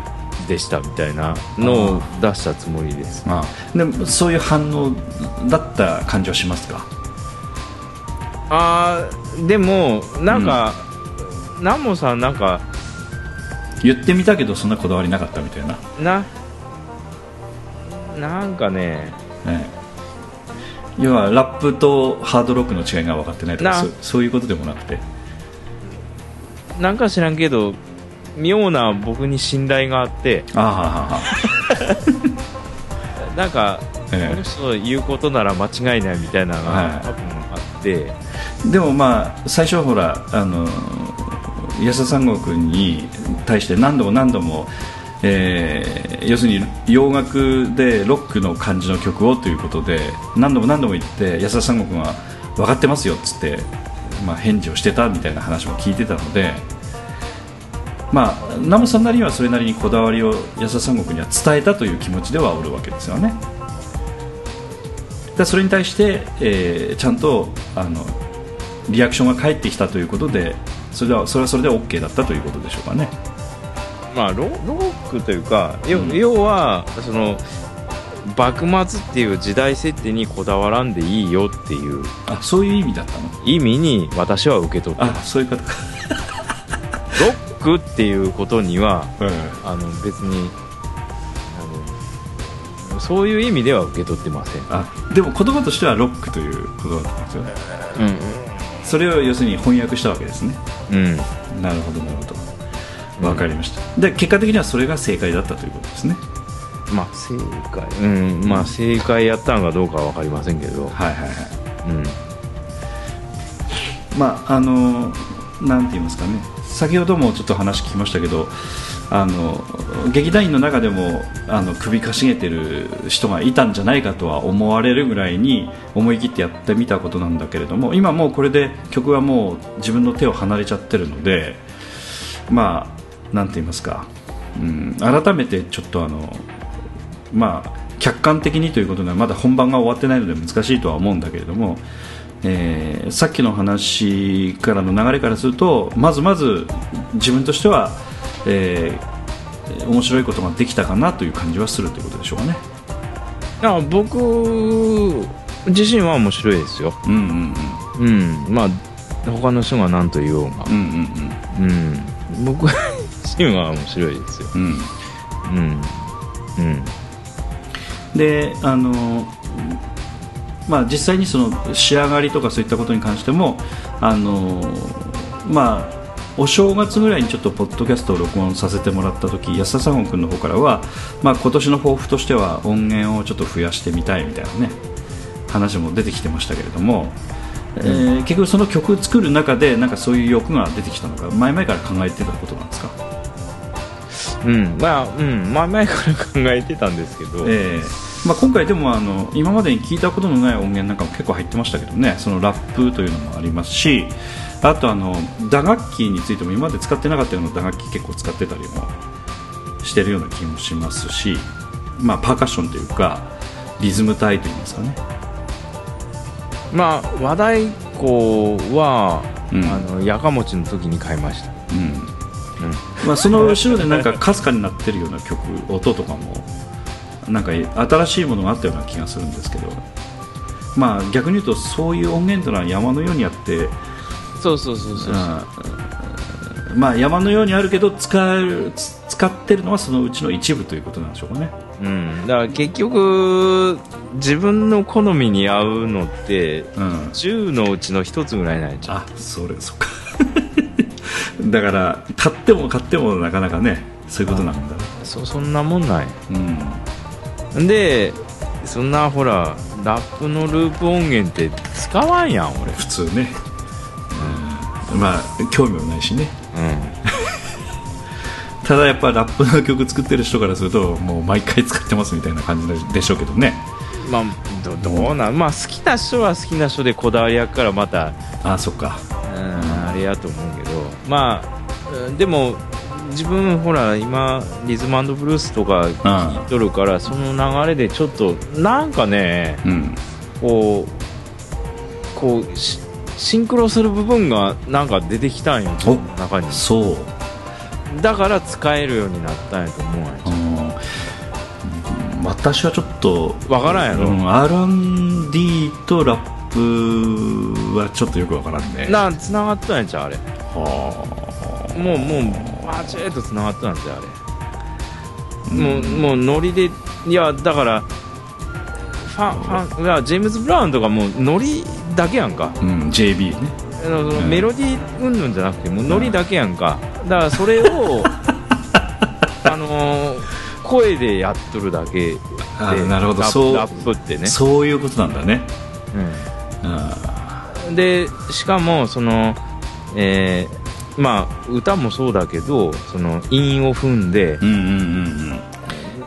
したみたいなのを出したつもりです。ああ、でそういう反応だった感じはしますか？あ、でもなんか、うん、南本さんなんか言ってみたけどそんなこだわりなかったみたいな、なんかね、要はラップとハードロックの違いが分かってないとかそういうことでもなくて、なんか知らんけど妙な僕に信頼があって、あなんか、この人の言うことなら間違いないみたいなのが多分あって、はい、でもまあ最初はほら安田三国に対して何度も、要するに洋楽でロックの感じの曲をということで何度も言って安田三国は分かってますよっつって、まあ、返事をしてたみたいな話も聞いてたので、まあ、南本さんなりにはそれなりにこだわりを安田三国には伝えたという気持ちではおるわけですよね。だそれに対して、ちゃんとリアクションが返ってきたということでそれはそれで OK だったということでしょうかね。まあ、ロックというか、うん、要はその幕末っていう時代設定にこだわらんでいいよっていう、あ、そういう意味だったの？意味に私は受け取った。あ、そういう方か。ロックっていうことには、うん、別にそういう意味では受け取ってません。あ、でも言葉としてはロックという言葉だったんですよね、うん、それを要するに翻訳したわけですね、うん、なるほどなるほど、わかりました、うん、で結果的にはそれが正解だったということですね。まあ正解、うん、まあ正解やったのかどうかは分かりませんけど、はいはいはい、うん、まあなんて言いますかね、先ほどもちょっと話聞きましたけど劇団員の中でも首かしげてる人がいたんじゃないかとは思われるぐらいに思い切ってやってみたことなんだけれども、今もうこれで曲はもう自分の手を離れちゃってるので、まあ、なんて言いますか、うん、改めてちょっとまあ、客観的にということではまだ本番が終わってないので難しいとは思うんだけれども、さっきの話からの流れからするとまず自分としては、面白いことができたかなという感じはするということでしょうかね。あ、僕自身は面白いですよ、うんうんうんうん、まあ他の人が何と言おうが、うんうんうんうん、僕自身は面白いですよ、うんうんうん、でまあ、実際にその仕上がりとかそういったことに関してもまあお正月ぐらいにちょっとポッドキャストを録音させてもらった時、安田三郷くんの方からは、まあ、今年の抱負としては音源をちょっと増やしてみたいみたいなね話も出てきてましたけれども、結局その曲作る中でなんかそういう欲が出てきたのか、前々から考えてたことなんですか？前々から考えてたんですけど、まあ、今回でも今までに聞いたことのない音源なんかも結構入ってましたけどね、そのラップというのもありますし、あと打楽器についても今まで使ってなかったような打楽器結構使ってたりもしてるような気もしますし、まあ、パーカッションというかリズム体といいますかね、まあ、和太鼓は、やかもちの時に買いました、まあ、その後ろでなんかかすかになってるような曲音とかもなんか新しいものがあったような気がするんですけど、まあ、逆に言うとそういう音源というのは山のようにあって、そう、まあ、山のようにあるけど使ってるのはそのうちの一部ということなんでしょうかね、だから結局自分の好みに合うのって、10のうちの1つぐらいなんじゃん。あ、そっかだから買ってもなかなかね、そういうことなんだ。そんなもんない、でそんなほらラップのループ音源って使わんやん俺普通ね、まあ興味もないしね、ただやっぱラップの曲作ってる人からするともう毎回使ってますみたいな感じでしょうけどね、まあどうなん、まあ、好きな人は好きな人でこだわりやっからまたそっか、あれやと思うけど、まあでも自分ほら今リズム&ブルースとか聴いとるから、その流れでちょっとなんかね、こうシンクロする部分がなんか出てきたんよ自分の中に。そうだから使えるようになったんやと思うんや。私はちょっとわからんやろ、R&D とラップはちょっとよくわからんね。つながったんやんちゃうあれ。はあ。もうバチッとつながったんやんちゃうあれ。もうノリで、いやだからファンいやジェームズ・ブラウンとかもうノリだけやんか。JB ね。メロディー云々じゃなくてもうノリだけやんか。だからそれを声でやっとるだけで。なるほど。ラップってね。そういうことなんだね。でしかもその、まあ、歌もそうだけどその韻を踏んで、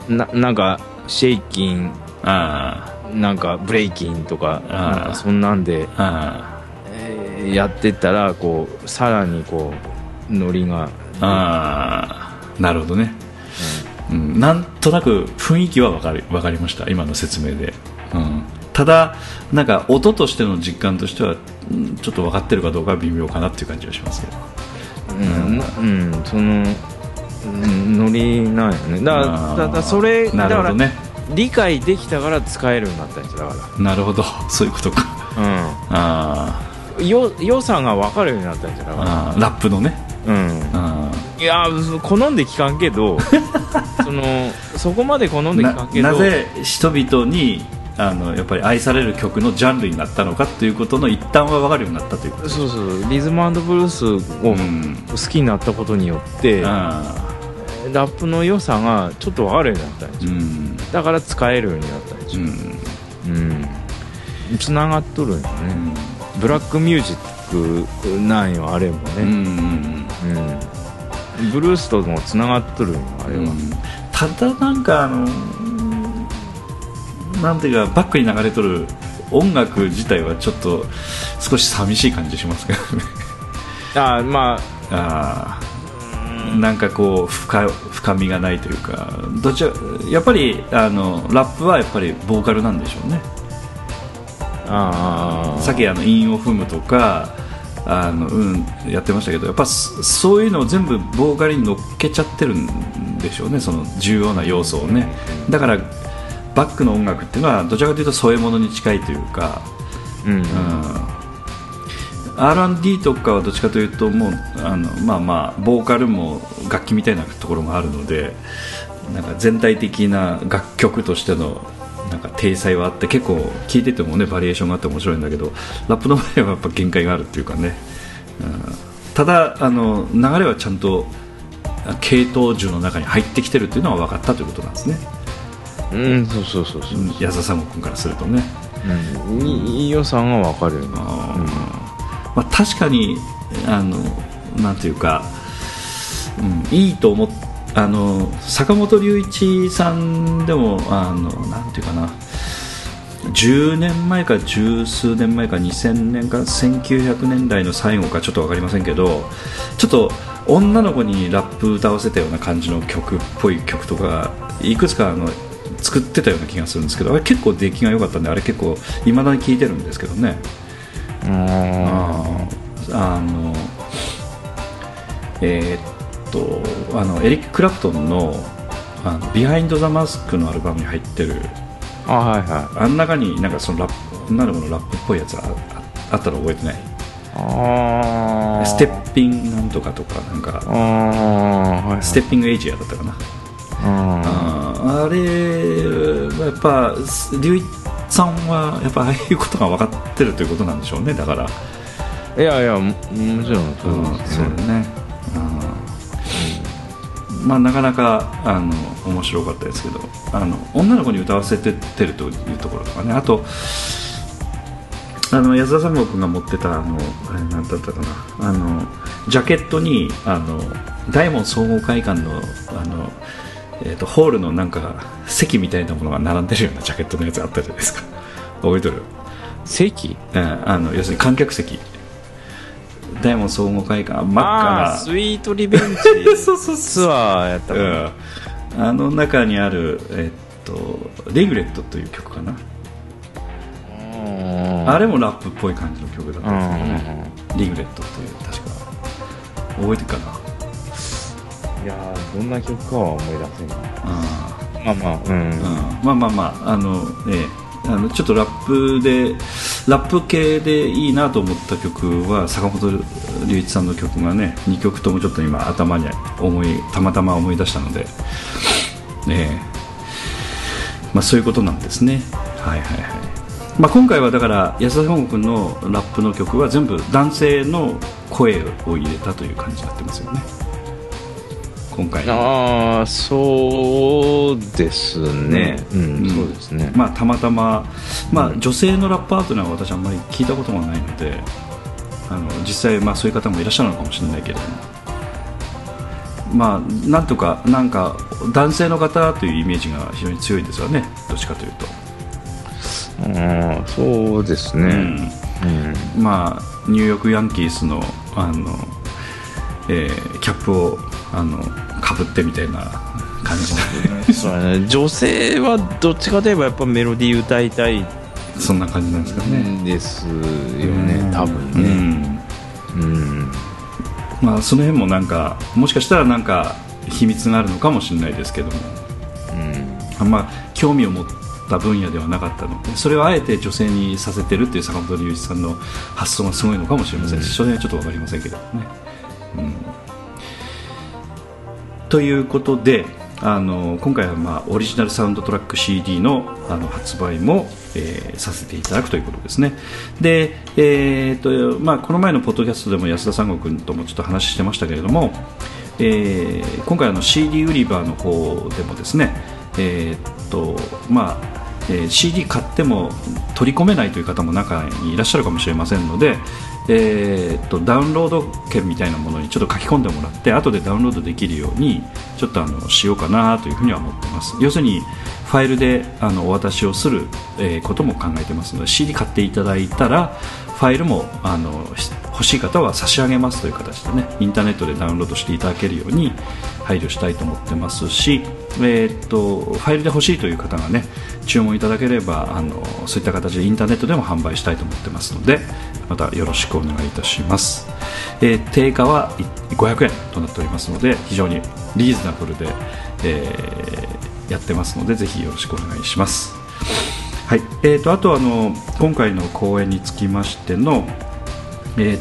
なんかシェイキン、なんかブレイキンとか、なんかそんなんで、やってったらこうさらにこうノリが、なるほどね、なんとなく雰囲気は分かりました今の説明で。ただなんか音としての実感としてはちょっと分かってるかどうかは微妙かなっていう感じがしますけど、そのノリないよね。だからそれだから、ね、理解できたから使えるようになったんですよ。だからなるほどそういうことか、良さが分かるようになったんですよ。だからラップのね、いや好んで聞かんけどそこまで好んで聞かんけど なぜ人々にやっぱり愛される曲のジャンルになったのかということの一端は分かるようになったということ。そうリズム&ブルースを好きになったことによって、ラップの良さがちょっと分かるようになったんでしょ、だから使えるようになったんでしょ、つながっとるんよね、ブラックミュージックなんよあれもね、ブルースともつながっとるんよあれは、ただなんかなんていうかバックに流れとる音楽自体はちょっと少し寂しい感じしますけどねなんかこう深みがないというか、どちらやっぱりラップはやっぱりボーカルなんでしょうね。さっき韻を踏むとかやってましたけど、やっぱそういうのを全部ボーカルに乗っけちゃってるんでしょうね、その重要な要素をね。だからバックの音楽っていうのはどちらかというと添え物に近いというか、R&D とかはどっちかというともうボーカルも楽器みたいなところもあるので、なんか全体的な楽曲としてのなんか体裁はあって、結構聴いててもねバリエーションがあって面白いんだけど、ラップの場合はやっぱ限界があるっていうかね、うん、ただ流れはちゃんと系統樹の中に入ってきてるっていうのは分かったということなんですね。うん、そうそうそうそう、安田さんご君からするとね、いい予算は分かるよね、うん、まあ、確かになんていうか、うん、いいと思って、坂本龍一さんでもなんていうかな、10年前か十数年前か2000年か1900年代の最後かちょっと分かりませんけど、ちょっと女の子にラップ歌わせたような感じの曲っぽい曲とかいくつか作ってたような気がするんですけど、あれ結構出来が良かったんで、あれ結構いまだに聴いてるんですけどね。エリック・クラプトンのビハインド・ザ・マスクのアルバムに入ってる、はいはい、あの中になんかその女の子のラップっぽいやつ あったら覚えてない、ステッピンなんとかとか、なんかステッピング・エイジアだったかな、あれはやっぱリュウイさんはやっぱああいうことが分かってるということなんでしょうね。だからいやいや、もちろんそうだね、まあ、なかなか面白かったですけど、女の子に歌わせてってるというところとかね、あと安田三郎君が持ってたあれなんだったかな、ジャケットに大門総合会館の、ホールのなんか席みたいなものが並んでるようなジャケットのやつあったじゃないですか覚えとる席、要するに観客席、大門総合会館、真っ赤なスイートリベンジツアーやったから、うん、あの中にある、レグレットという曲かな、あれもラップっぽい感じの曲だったんですけどね、レグレットという、確か覚えてるかな。いやー、どんな曲かは思い出せない、まあまあ、うんうん、まあまあまあ、ちょっとラップ系でいいなと思った曲は坂本龍一さんの曲がね、2曲ともちょっと今頭にたまたま思い出したので、まあ、そういうことなんですね。はいはいはい。まあ、今回はだから安田尚子君のラップの曲は全部男性の声を入れたという感じになってますよね、今回。ああ、そうですね、うん、そうですね、まあ、たまたま、まあ、女性のラッパーというのは私あんまり聞いたことがないので、実際、まあ、そういう方もいらっしゃるのかもしれないけど、まあ、なんとかなんか男性の方というイメージが非常に強いですよね、どっちかというと。あ、そうですね、うん、まあ、ニューヨークヤンキースの、キャップをかぶってみたいな感じだね。女性はどっちかといえばやっぱメロディー歌いたい、そんな感じなんですかね。ですよね、多分ね、うんうん、まあ、その辺もなんかもしかしたらなんか秘密があるのかもしれないですけども、うん、あんま興味を持った分野ではなかったので、それをあえて女性にさせてるっていう坂本龍一さんの発想がすごいのかもしれませんし、それはちょっと分かりませんけどね、うん、ということで、今回は、まあ、オリジナルサウンドトラック CD の、発売も、させていただくということですね。で、まあ、この前のポッドキャストでも安田三国君ともちょっと話してましたけれども、今回CD 売り場の方でもですね、まあ、CD 買っても取り込めないという方も中にいらっしゃるかもしれませんので、ダウンロード券みたいなものにちょっと書き込んでもらって、後でダウンロードできるようにちょっとしようかなというふうには思っています。要するにファイルでお渡しをすることも考えてますので、 CD 買っていただいたらファイルも欲しい方は差し上げますという形でね、インターネットでダウンロードしていただけるように配慮したいと思ってますし、ファイルで欲しいという方がね注文いただければ、そういった形でインターネットでも販売したいと思ってますので、またよろしくお願いいたします。定価は500円となっておりますので、非常にリーズナブルで、やってますので、ぜひよろしくお願いします。はい。あと今回の公演につきましての、日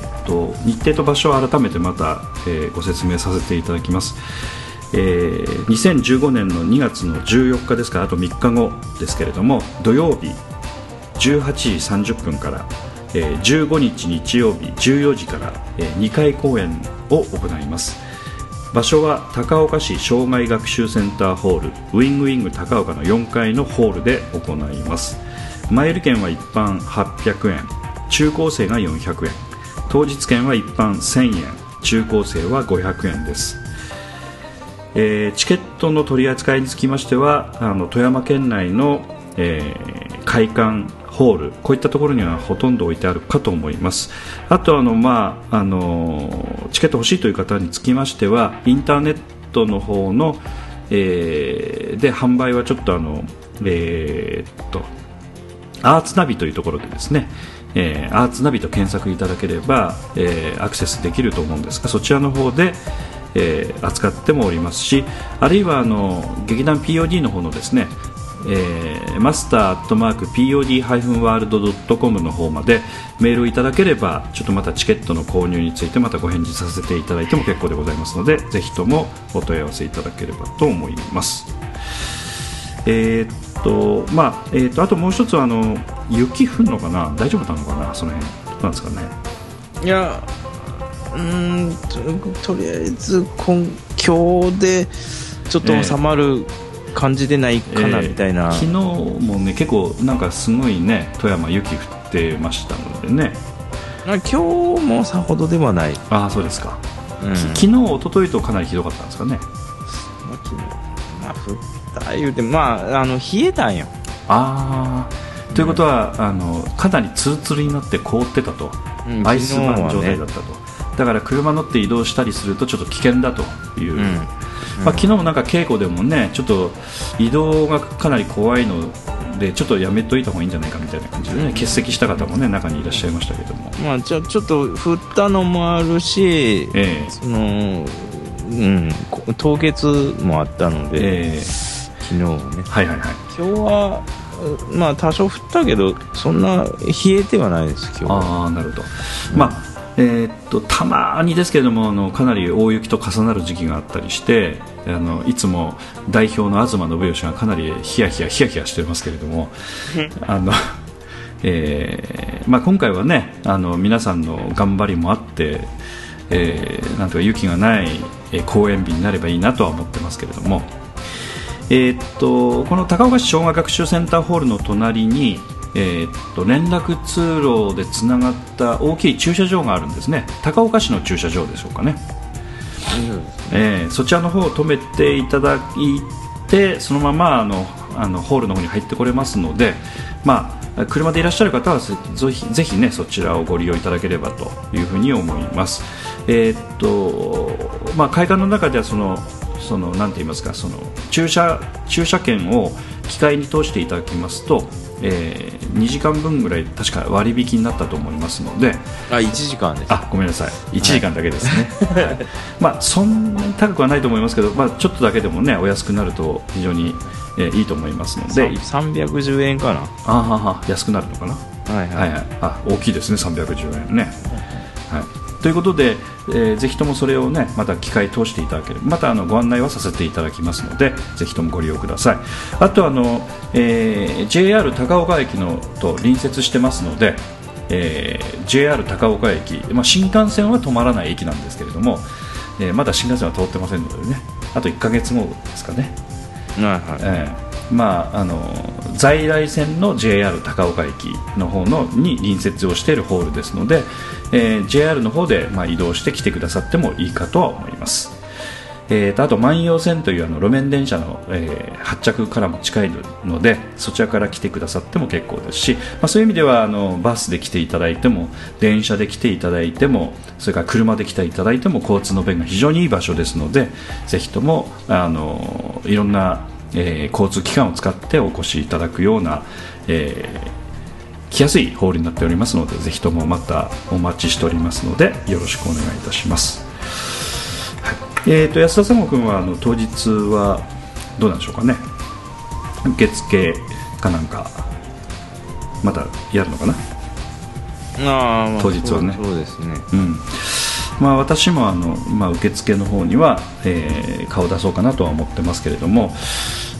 程と場所を改めてまた、ご説明させていただきます。2015年の2月の14日ですから、あと3日後ですけれども、土曜日18時30分から、15日日曜日14時から、2回公演を行います。場所は高岡市障害学習センターホールウィングウィング高岡の4階のホールで行います。前売り券は一般800円、中高生が400円、当日券は一般1000円、中高生は500円です。チケットの取り扱いにつきましては、富山県内の、会館ホール、こういったところにはほとんど置いてあるかと思います。あとチケット欲しいという方につきましては、インターネットの方の、で販売はちょっとアーツナビというところでですね、アーツナビと検索いただければ、アクセスできると思うんですが、そちらの方で扱ってもおりますし、あるいは劇団 POD の方のですね、master@pod-world.com の方までメールをいただければ、ちょっとまたチケットの購入についてまたご返事させていただいても結構でございますので、ぜひともお問い合わせいただければと思います。あともう一つは雪降るのかな、大丈夫なのかな、その辺どうなんですかね。いやとりあえず今日でちょっと収まる感じでないかなみたいな、昨日もね結構なんかすごいね富山雪降ってましたのでね、今日もさほどではない。ああそうですか、うん、昨日一昨日とかなりひどかったんですかね。昨日降ったいうて冷えたんよ。ああ、ということは、かなりツルツルになって凍ってたと、アイスバーン状態だったと、だから車乗って移動したりするとちょっと危険だという、昨日もなんか稽古でもね、ちょっと移動がかなり怖いのでちょっとやめといた方がいいんじゃないかみたいな感じでね、欠席した方もね中にいらっしゃいましたけども、ちょっと降ったのもあるし、凍結もあったので、昨日ね、今日は多少降ったけどそんな冷えてはないです、今日は。なるほど。たまにですけれどもかなり大雪と重なる時期があったりして、いつも代表の東信義がかなりヒヤヒヤしてますけれども今回はね皆さんの頑張りもあって、なんとか雪がない公演日になればいいなとは思ってますけれども、この高岡市障害学習センターホールの隣に連絡通路でつながった大きい駐車場があるんですね。高岡市の駐車場でしょうかね、そちらの方を止めていただいて、そのままホールの方に入ってこれますので、車でいらっしゃる方はぜひねそちらをご利用いただければというふうに思います。会館の中ではなんて言いますか、駐車券を機械に通していただきますと、2時間分ぐらい確か割引になったと思いますので、1時間です。ごめんなさい、1時間だけですね、そんなに高くはないと思いますけど、ちょっとだけでもねお安くなると非常に、いいと思いますので、310円かな。安くなるのかな。大きいですね、310円ね、ということで、ぜひともそれをねまた機会通していただければ、またご案内はさせていただきますので、ぜひともご利用ください。あとJR 高岡駅と隣接してますので、JR 高岡駅、新幹線は止まらない駅なんですけれども、まだ新幹線は通ってませんのでね、あと1ヶ月後ですかね。在来線の JR 高岡駅の方に隣接をしているホールですので、JR の方で移動して来てくださってもいいかとは思います。あと万葉線という路面電車の、発着からも近いので、そちらから来てくださっても結構ですし、そういう意味ではバスで来ていただいても、電車で来ていただいても、それから車で来ていただいても、交通の便が非常にいい場所ですので、ぜひともいろんな交通機関を使ってお越しいただくような、来やすいホールになっておりますので、ぜひともまたお待ちしておりますのでよろしくお願いいたします。安田さんご君は当日はどうなんでしょうかね、受付かなんかまたやるのかな。当日はね、そうですね、まあ、私も今受付の方には、顔出そうかなとは思ってますけれども、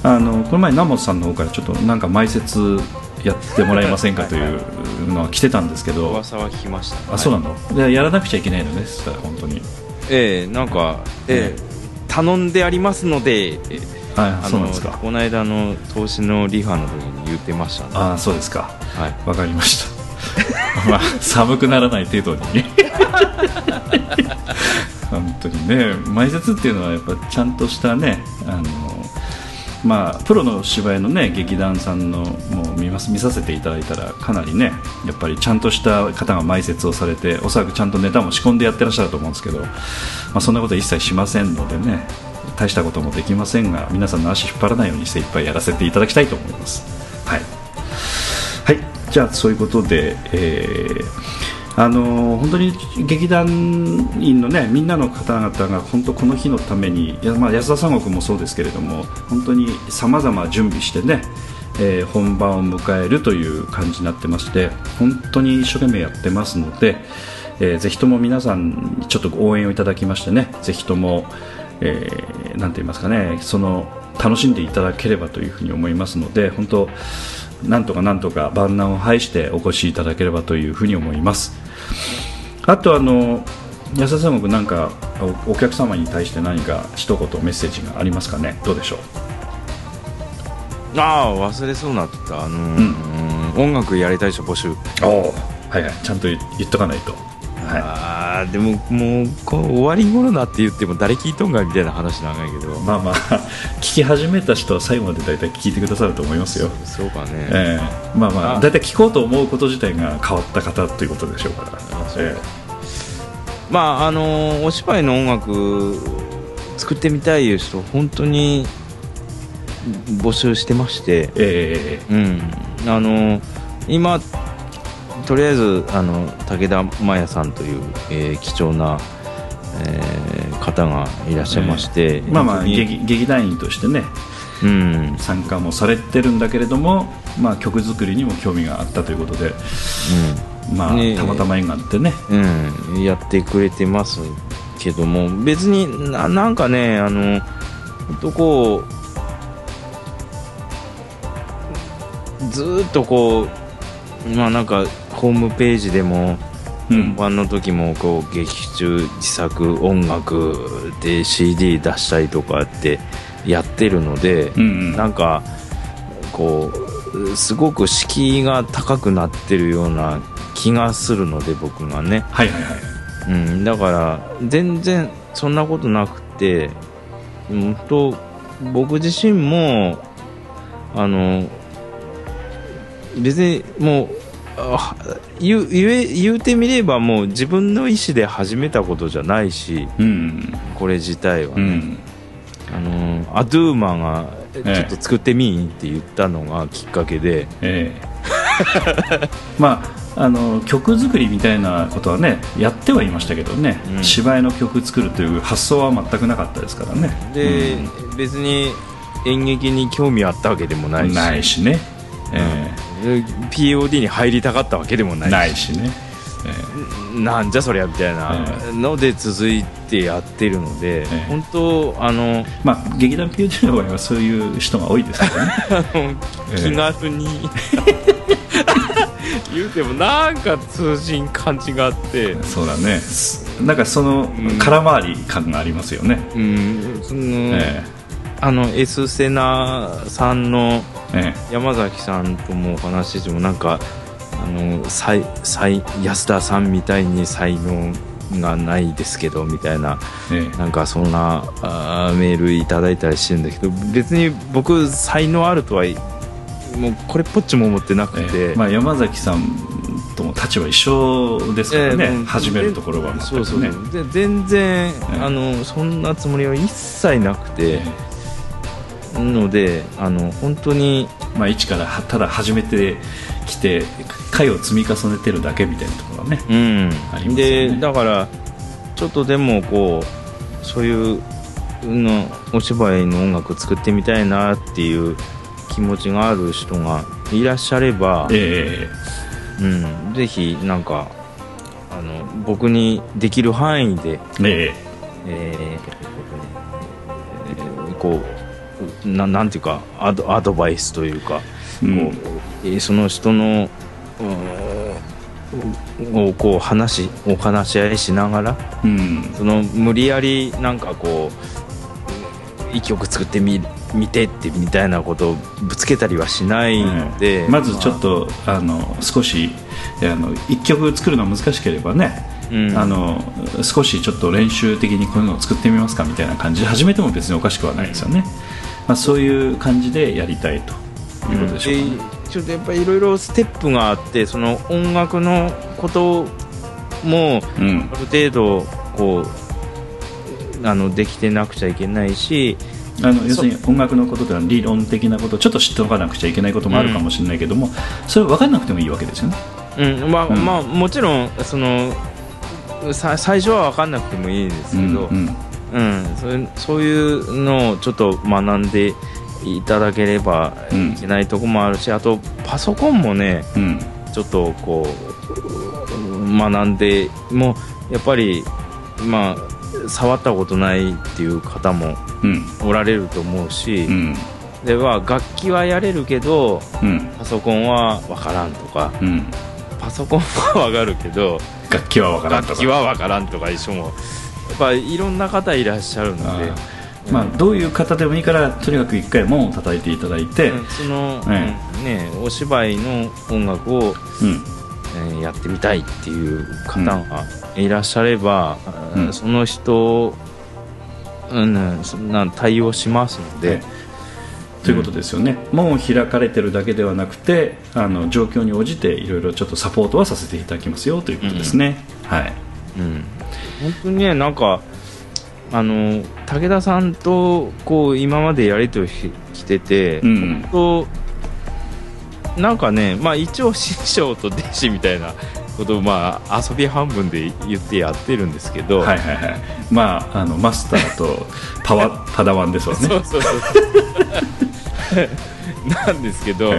この前南本さんの方からちょっとなんか前説やってもらえませんかというのは来てたんですけど噂は聞きました、ね、あ、そうなの、はい、やらなくちゃいけないのね本当に、なんか、頼んでありますので、そうなんですか。この間の投資のリハの時に言ってましたね。あ、そうですか、はい、分かりましたまあ、寒くならない程度に本当にね、前説っていうのはやっぱちゃんとしたね、まあ、プロの芝居のね劇団さんのもう 見させていただいたらかなりねやっぱりちゃんとした方が埋設をされて、おそらくちゃんとネタも仕込んでやってらっしゃると思うんですけど、まあ、そんなことは一切しませんのでね、大したこともできませんが皆さんの足引っ張らないように精いっぱいやらせていただきたいと思います。はい、はい、じゃあそういうことで、本当に劇団員の、ね、みんなの方々が本当この日のために、まあ、安田三国もそうですけれども本当にさまざま準備してね、本番を迎えるという感じになってまして、本当に一生懸命やってますので、ぜひとも皆さんちょっと応援をいただきましてね、ぜひとも、なんて言いますかね、その楽しんでいただければというふうに思いますので、本当なんとかなんとか万難を排してお越しいただければというふうに思います。あと安田さんもなんか お客様に対して何か一言メッセージがありますかね。どうでしょう。忘れそうになってた、音楽やりたい人募集、はいはい、ちゃんと言っとかないと、はい、でももう終わり頃なって言っても誰聞いとんがみたいな話なんやけど、まあまあ聞き始めた人は最後まで大体聞いてくださると思いますよ。そうかね、まあまあ大体聞こうと思うこと自体が変わった方ということでしょうから、まあお芝居の音楽作ってみたいいう人本当に募集してまして、今とりあえず武田真也さんという、貴重な、方がいらっしゃいまして、まあまあ、劇団員としてね、参加もされてるんだけれども、まあ、曲作りにも興味があったということで、まあ、たまたま縁があってね、やってくれてますけども、別になんかね、こうずっとこう、まあ、なんかホームページでも本番の時もこう劇中自作音楽で CD 出したりとかってやってるので、なんかこうすごく敷居が高くなってるような気がするので僕がね、だから全然そんなことなくて、僕自身も別にもう言うてみればもう自分の意思で始めたことじゃないし、これ自体はね、アドゥーマンがちょっと作ってみんって言ったのがきっかけで、まあ、曲作りみたいなことはねやってはいましたけどね、芝居の曲作るという発想は全くなかったですからね。で、別に演劇に興味あったわけでもないし、ね、POD に入りたかったわけでもないしね、なんじゃそりゃみたいなので続いてやってるので、本当まあ、劇団 POD の場合はそういう人が多いですからね気軽に言うてもなんか通じん感じがあって、そうだね、なんかその空回り感がありますよね。エスセナさんの山崎さんともお話ししても、なんか安田さんみたいに才能がないですけどみたいな、なんかそんなメールいただいたりしてるんだけど、別に僕才能あるとはもうこれっぽっちも思ってなくて、まあ、山崎さんとも立場一緒ですからね、始めるところは全くね、そう全然、そんなつもりは一切なくて、ので本当に、まあ、一からただ始めてきて回を積み重ねてるだけみたいなところはね、ありますよね。でだからちょっとでもこうそういうのお芝居の音楽作ってみたいなっていう気持ちがある人がいらっしゃれば、ぜひなんか僕にできる範囲で、こう なんていうかアドバイスというか、こうその人のをこうお話し合いしながら、その無理やりなんかこう一曲作って見てってみたいなことをぶつけたりはしないので、まずちょっと、少し一曲作るのは難しければね、少しちょっと練習的にこういうのを作ってみますかみたいな感じで始めても別におかしくはないですよね、まあ、そういう感じでやりたいということでしょうかね。ちょっとやっぱりいろいろステップがあって、その音楽のこともある程度こうできてなくちゃいけないし、要するに音楽のことというのは理論的なこと、ちょっと知っておかなくちゃいけないこともあるかもしれないけども、それ分からなくてもいいわけですよね。まあもちろんその最初は分からなくてもいいですけど、そういうのをちょっと学んでいただければいけないとこもあるし、あとパソコンもね、ちょっとこう学んでもやっぱりまあ触ったことないっていう方もおられると思うし、では楽器はやれるけど、パソコンはわからんとか、パソコンはわかるけど楽器はわからんとか、楽器はわからんとか一緒もやっぱいろんな方いらっしゃるので。まあ、どういう方でもいいからとにかく一回門を叩いていただいて、その、ね、お芝居の音楽を、やってみたいっていう方がいらっしゃれば、その人、そんな対応しますので、ということですよね。門を開かれてるだけではなくて、状況に応じていろいろちょっとサポートはさせていただきますよということですね。本当にね、なんか武田さんとこう今までやり取りしてて、本当なんかね、まあ、一応師匠と弟子みたいなことをまあ遊び半分で言ってやってるんですけど、まあ、マスターとパダワンですわね。なんですけど、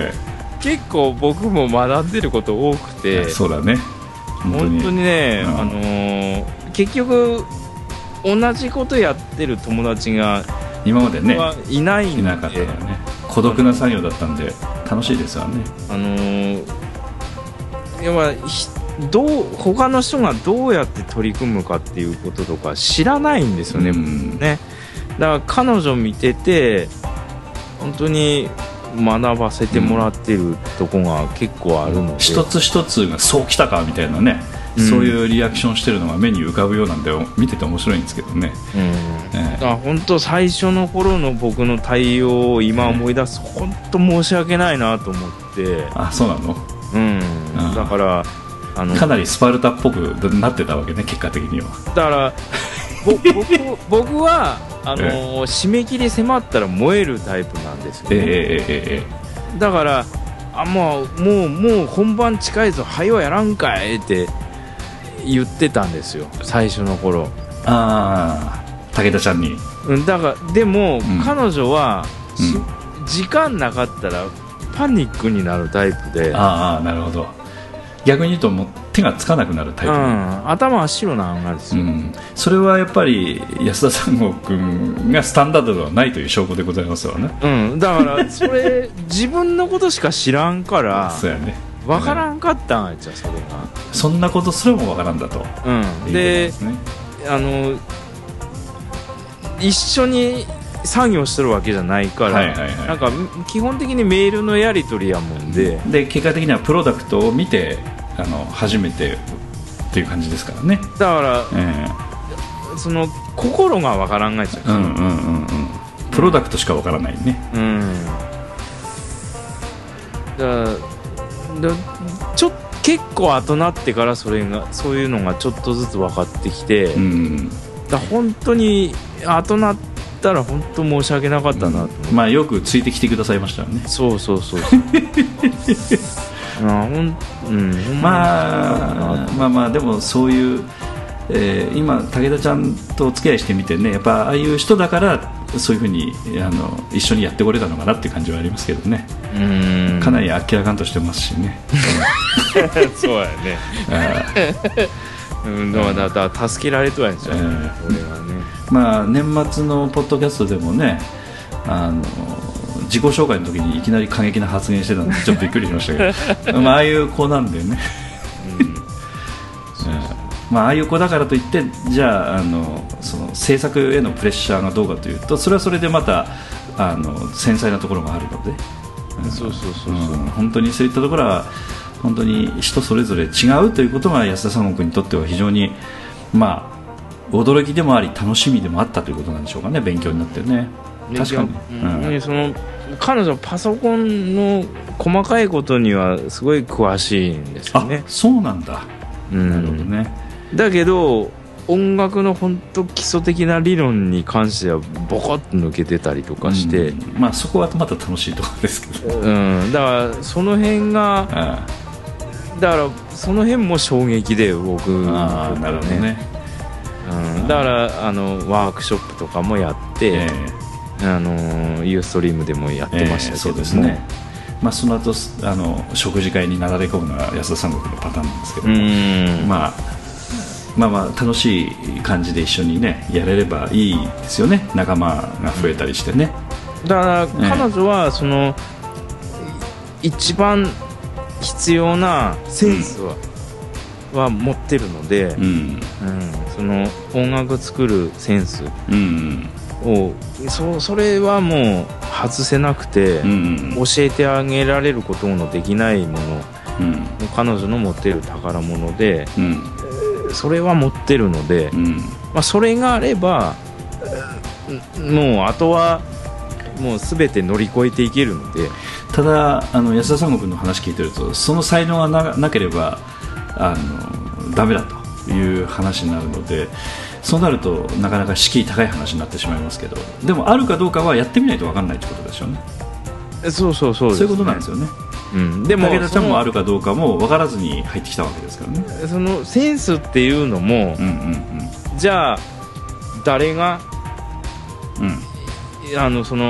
結構僕も学んでること多くて、そうだね、本当にね、結局同じことやってる友達が今までねいないので、いなかったからね、孤独な作業だったんで楽しいですわね。やっぱ他の人がどうやって取り組むかっていうこととか知らないんですよね。だから彼女見てて本当に学ばせてもらってるとこが結構あるので、一つ一つがそうきたかみたいなね、そういうリアクションしてるのが目に浮かぶようなんで見てて面白いんですけどね。本当最初の頃の僕の対応を今思い出すと本当申し訳ないなと思って。あ、そうなの。だからかなりスパルタっぽくなってたわけね、結果的には。だから僕は締め切り迫ったら燃えるタイプなんですよね。だからもう本番近いぞ、早やらんかいって言ってたんですよ、最初の頃。武田ちゃんに。だからでも、彼女は、時間なかったらパニックになるタイプで。なるほど。逆に言うともう手がつかなくなるタイプ、頭は白なんですよ、それはやっぱり安田三郷君がスタンダードではないという証拠でございますわね。だからそれ自分のことしか知らんからそうやね、分からんかったんやっちゃう、それがそんなことすらも分からんだと、で、一緒に作業してるわけじゃないから、なんか基本的にメールのやり取りやもんで、結果的にはプロダクトを見て初めてっていう感じですからね。だから、その心がわからんがいちゃう、プロダクトしかわからないね。だから結構後なってからそういうのがちょっとずつ分かってきて、だ本当に後なってたら本当申し訳なかったなと、まあよくついてきてくださいましたよね。そうまあでもそういう、今武田ちゃんとお付き合いしてみてね、やっぱああいう人だからそういうふうに一緒にやってこれたのかなっていう感じはありますけどね。かなりあっけらかんとしてますしね。そうやね。うん、だから助けられてはいんですよね、俺はね。まあ年末のポッドキャストでもね、自己紹介の時にいきなり過激な発言してたのでちょっとびっくりしましたけどまあああいう子なんだよねまあああいう子だからといってじゃあ、その制作へのプレッシャーがどうかというとそれはそれでまた繊細なところがあるので、そうそうそうそう、本当にそういったところは本当に人それぞれ違うということが安田三国にとっては非常に、まあ、驚きでもあり楽しみでもあったということなんでしょうかね。勉強になってるね、確かに、うん、その彼女はパソコンの細かいことにはすごい詳しいんですよね。あ、そうなんだ、なるほどね。だけど音楽の本当基礎的な理論に関してはボコッと抜けてたりとかして、まあ、そこはまた楽しいところですけど、だからその辺が、だからその辺も衝撃で僕は、なるほどね、だからワークショップとかもやって、ユーストリームでもやってましたけど、そうですね。まあ、その後食事会になだれ込むのが安田三国のパターンなんですけど、まあ楽しい感じで一緒にねやれればいいですよね。仲間が増えたりしてね。だから彼女はその、一番必要なセンスは持ってるので、その音楽作るセンスを、それはもう外せなくて、教えてあげられることのできないもの、彼女の持ってる宝物で、それは持ってるので、それがあればもうあとはもう全て乗り越えていけるので。ただ安田三国の話聞いてるとその才能が なければダメだという話になるので、そうなるとなかなか敷居高い話になってしまいますけど、でもあるかどうかはやってみないと分かんないってことでしょうね。そうですね、そういうことなんですよね。でも武田ちゃんもあるかどうかも分からずに入ってきたわけですからね。そのセンスっていうのも、じゃあ誰が、その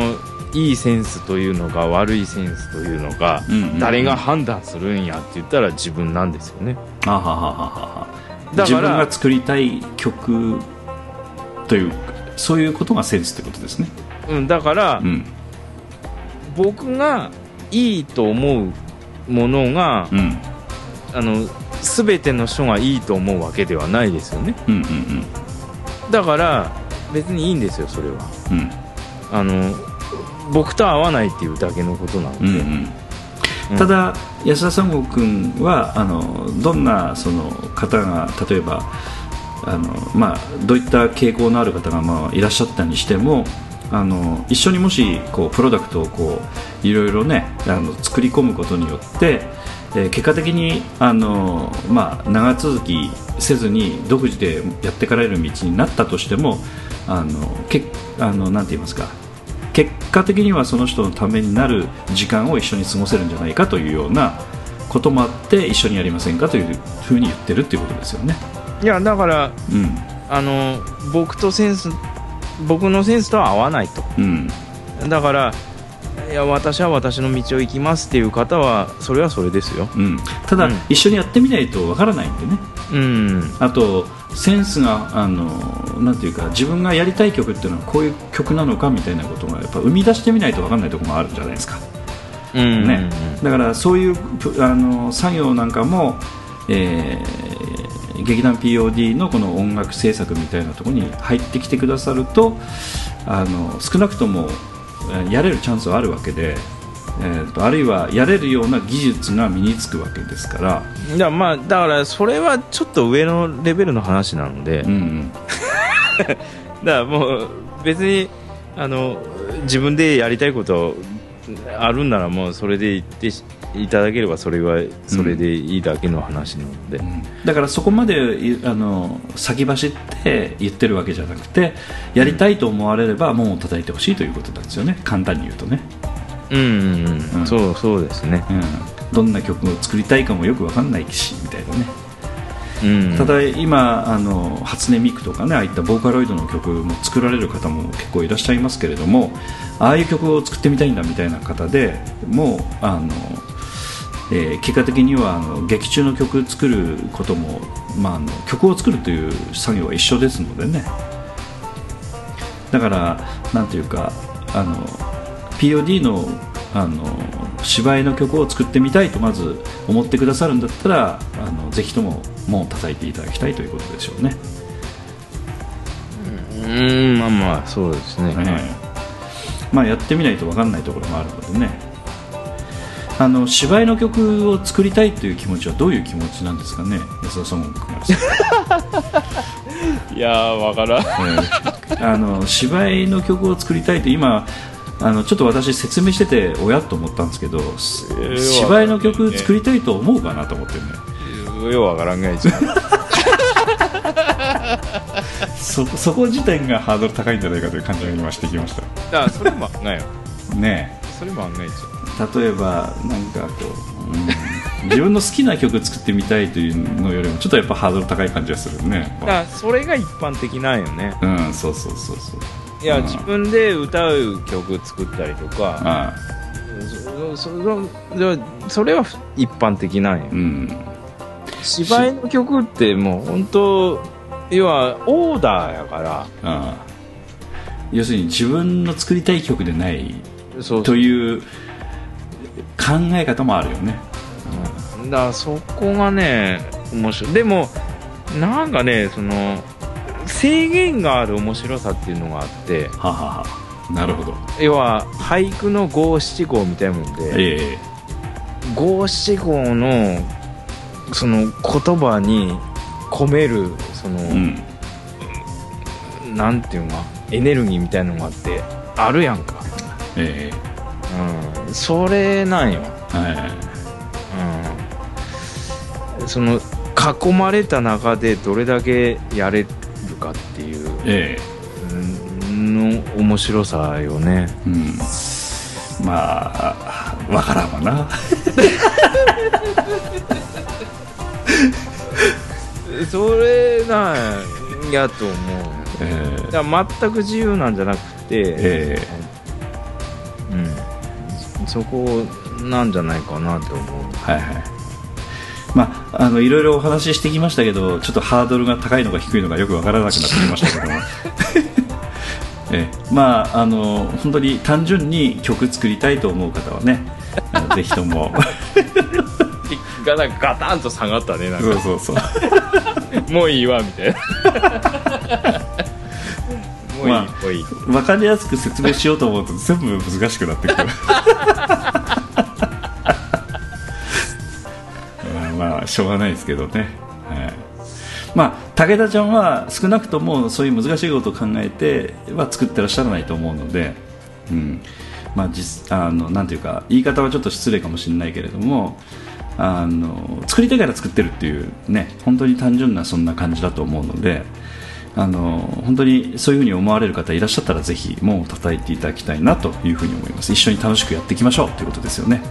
いいセンスというのか悪いセンスというのか、誰が判断するんやって言ったら自分なんですよね。だから自分が作りたい曲というそういうことがセンスってことですね。だから、僕がいいと思うものが、全ての人がいいと思うわけではないですよね。だから別にいいんですよそれは、僕と合わないっていうだけのことなので、ただ安田三国君はどんなその方が例えばどういった傾向のある方がいらっしゃったにしても一緒にもしこうプロダクトをこういろいろね作り込むことによって、結果的に長続きせずに独自でやっていかれる道になったとしてもなんて言いますか、結果的にはその人のためになる時間を一緒に過ごせるんじゃないかというようなこともあって一緒にやりませんかというふうに言ってるっていうことですよね。いやだから、僕のセンスとは合わないと、だからいや私は私の道を行きますっていう方はそれはそれですよ、ただ、一緒にやってみないとわからないんでね、あとセンスがなんていうか自分がやりたい曲っていうのはこういう曲なのかみたいなことがやっぱ生み出してみないとわからないところもあるんじゃないですか、だからそういう作業なんかも、劇団 POD のこの音楽制作みたいなところに入ってきてくださると少なくともやれるチャンスはあるわけで、あるいはやれるような技術が身につくわけですから。だからそれはちょっと上のレベルの話なので、だからもう別に自分でやりたいことあるんならもうそれで言っていただければそれはそれでいいだけの話なので、だからそこまで先走って言ってるわけじゃなくてやりたいと思われれば門を叩いてほしいということなんですよね、簡単に言うとね。そうですね、どんな曲を作りたいかもよく分かんないしみたいなね、ただ今初音ミクとかねああいったボーカロイドの曲も作られる方も結構いらっしゃいますけれども、ああいう曲を作ってみたいんだみたいな方でもう結果的には劇中の曲作ることもまあ、曲を作るという作業は一緒ですのでね。だからなんていうかPOD の芝居の曲を作ってみたいとまず思ってくださるんだったらぜひとも門を叩いていただきたいということでしょうね。まあまあそうですね、まあ、やってみないと分かんないところもあるのでね。芝居の曲を作りたいという気持ちはどういう気持ちなんですかね、安田さんも。いや分からん、芝居の曲を作りたいと今ちょっと私説明してておやっと思ったんですけど、芝居の曲作りたいと思うかなと思ってね。ようわからんがいじゃん。そこ自体がハードル高いんじゃないかという感じが今してきました。それもないよねえ、それも案外じゃん。例えばなんかこう、自分の好きな曲作ってみたいというのよりもちょっとやっぱハードル高い感じがするね。それが一般的なんよね。うん、そうそうそうそう。いや、自分で歌う曲作ったりとか、それは一般的なんよ、芝居の曲ってもう本当要はオーダーやから、要するに自分の作りたい曲でないという考え方もあるよね、だからそこがね面白い。でもなんかねその制限がある面白さっていうのがあって、なるほど。要は俳句の五七五みたいなもんで、五七五のその言葉に込めるその、なんていうのエネルギーみたいなのがあってあるやんか。それなんよ。その囲まれた中でどれだけやれかっていう、の面白さよね、まあわからんわな。それなんやと思う、だから全く自由なんじゃなくて、そこなんじゃないかなと思う。まあ、いろいろお話ししてきましたけどちょっとハードルが高いのか低いのかよく分からなくなってきましたけどまあ、本当に単純に曲作りたいと思う方はねぜひともガタンと下がったね、なんかそうそうそうもういいわみたいなもういい、分かりやすく説明しようと思うと全部難しくなってくる。しょうがないですけどね、まあ、武田ちゃんは少なくともそういう難しいことを考えては作ってらっしゃらないと思うので、まあ、なんていうか言い方はちょっと失礼かもしれないけれども作りたいから作ってるっていうね本当に単純なそんな感じだと思うので本当にそういうふうに思われる方いらっしゃったらぜひ門を叩いていただきたいなというふうに思います。一緒に楽しくやっていきましょうということですよね。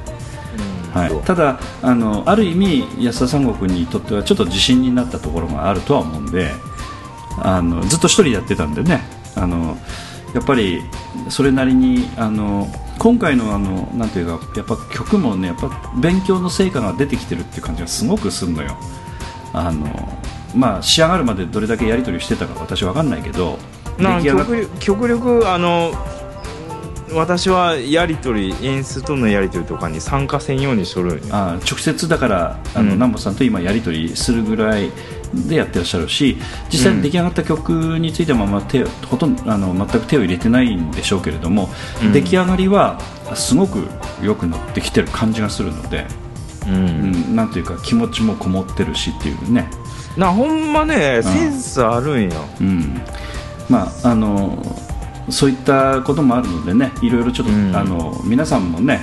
ただある意味安田三国にとってはちょっと自信になったところがあるとは思うんでずっと一人やってたんでねやっぱりそれなりに今回のなんていうかやっぱ曲もねやっぱ勉強の成果が出てきてるっていう感じがすごくするのよ。まあ、仕上がるまでどれだけやり取りしてたか私は分かんないけど極力私はやり取り演出とのやり取りとかに参加せんようにしとるんよ。直接だから南本さんと今やり取りするぐらいでやってらっしゃるし実際に出来上がった曲についても、ほとんど全く手を入れてないんでしょうけれども、出来上がりはすごくよくなってきてる感じがするので、なんていうか気持ちもこもってるしっていうねほんまねセンスあるんよ、まあそういったこともあるのでねいろいろちょっと、皆さんもね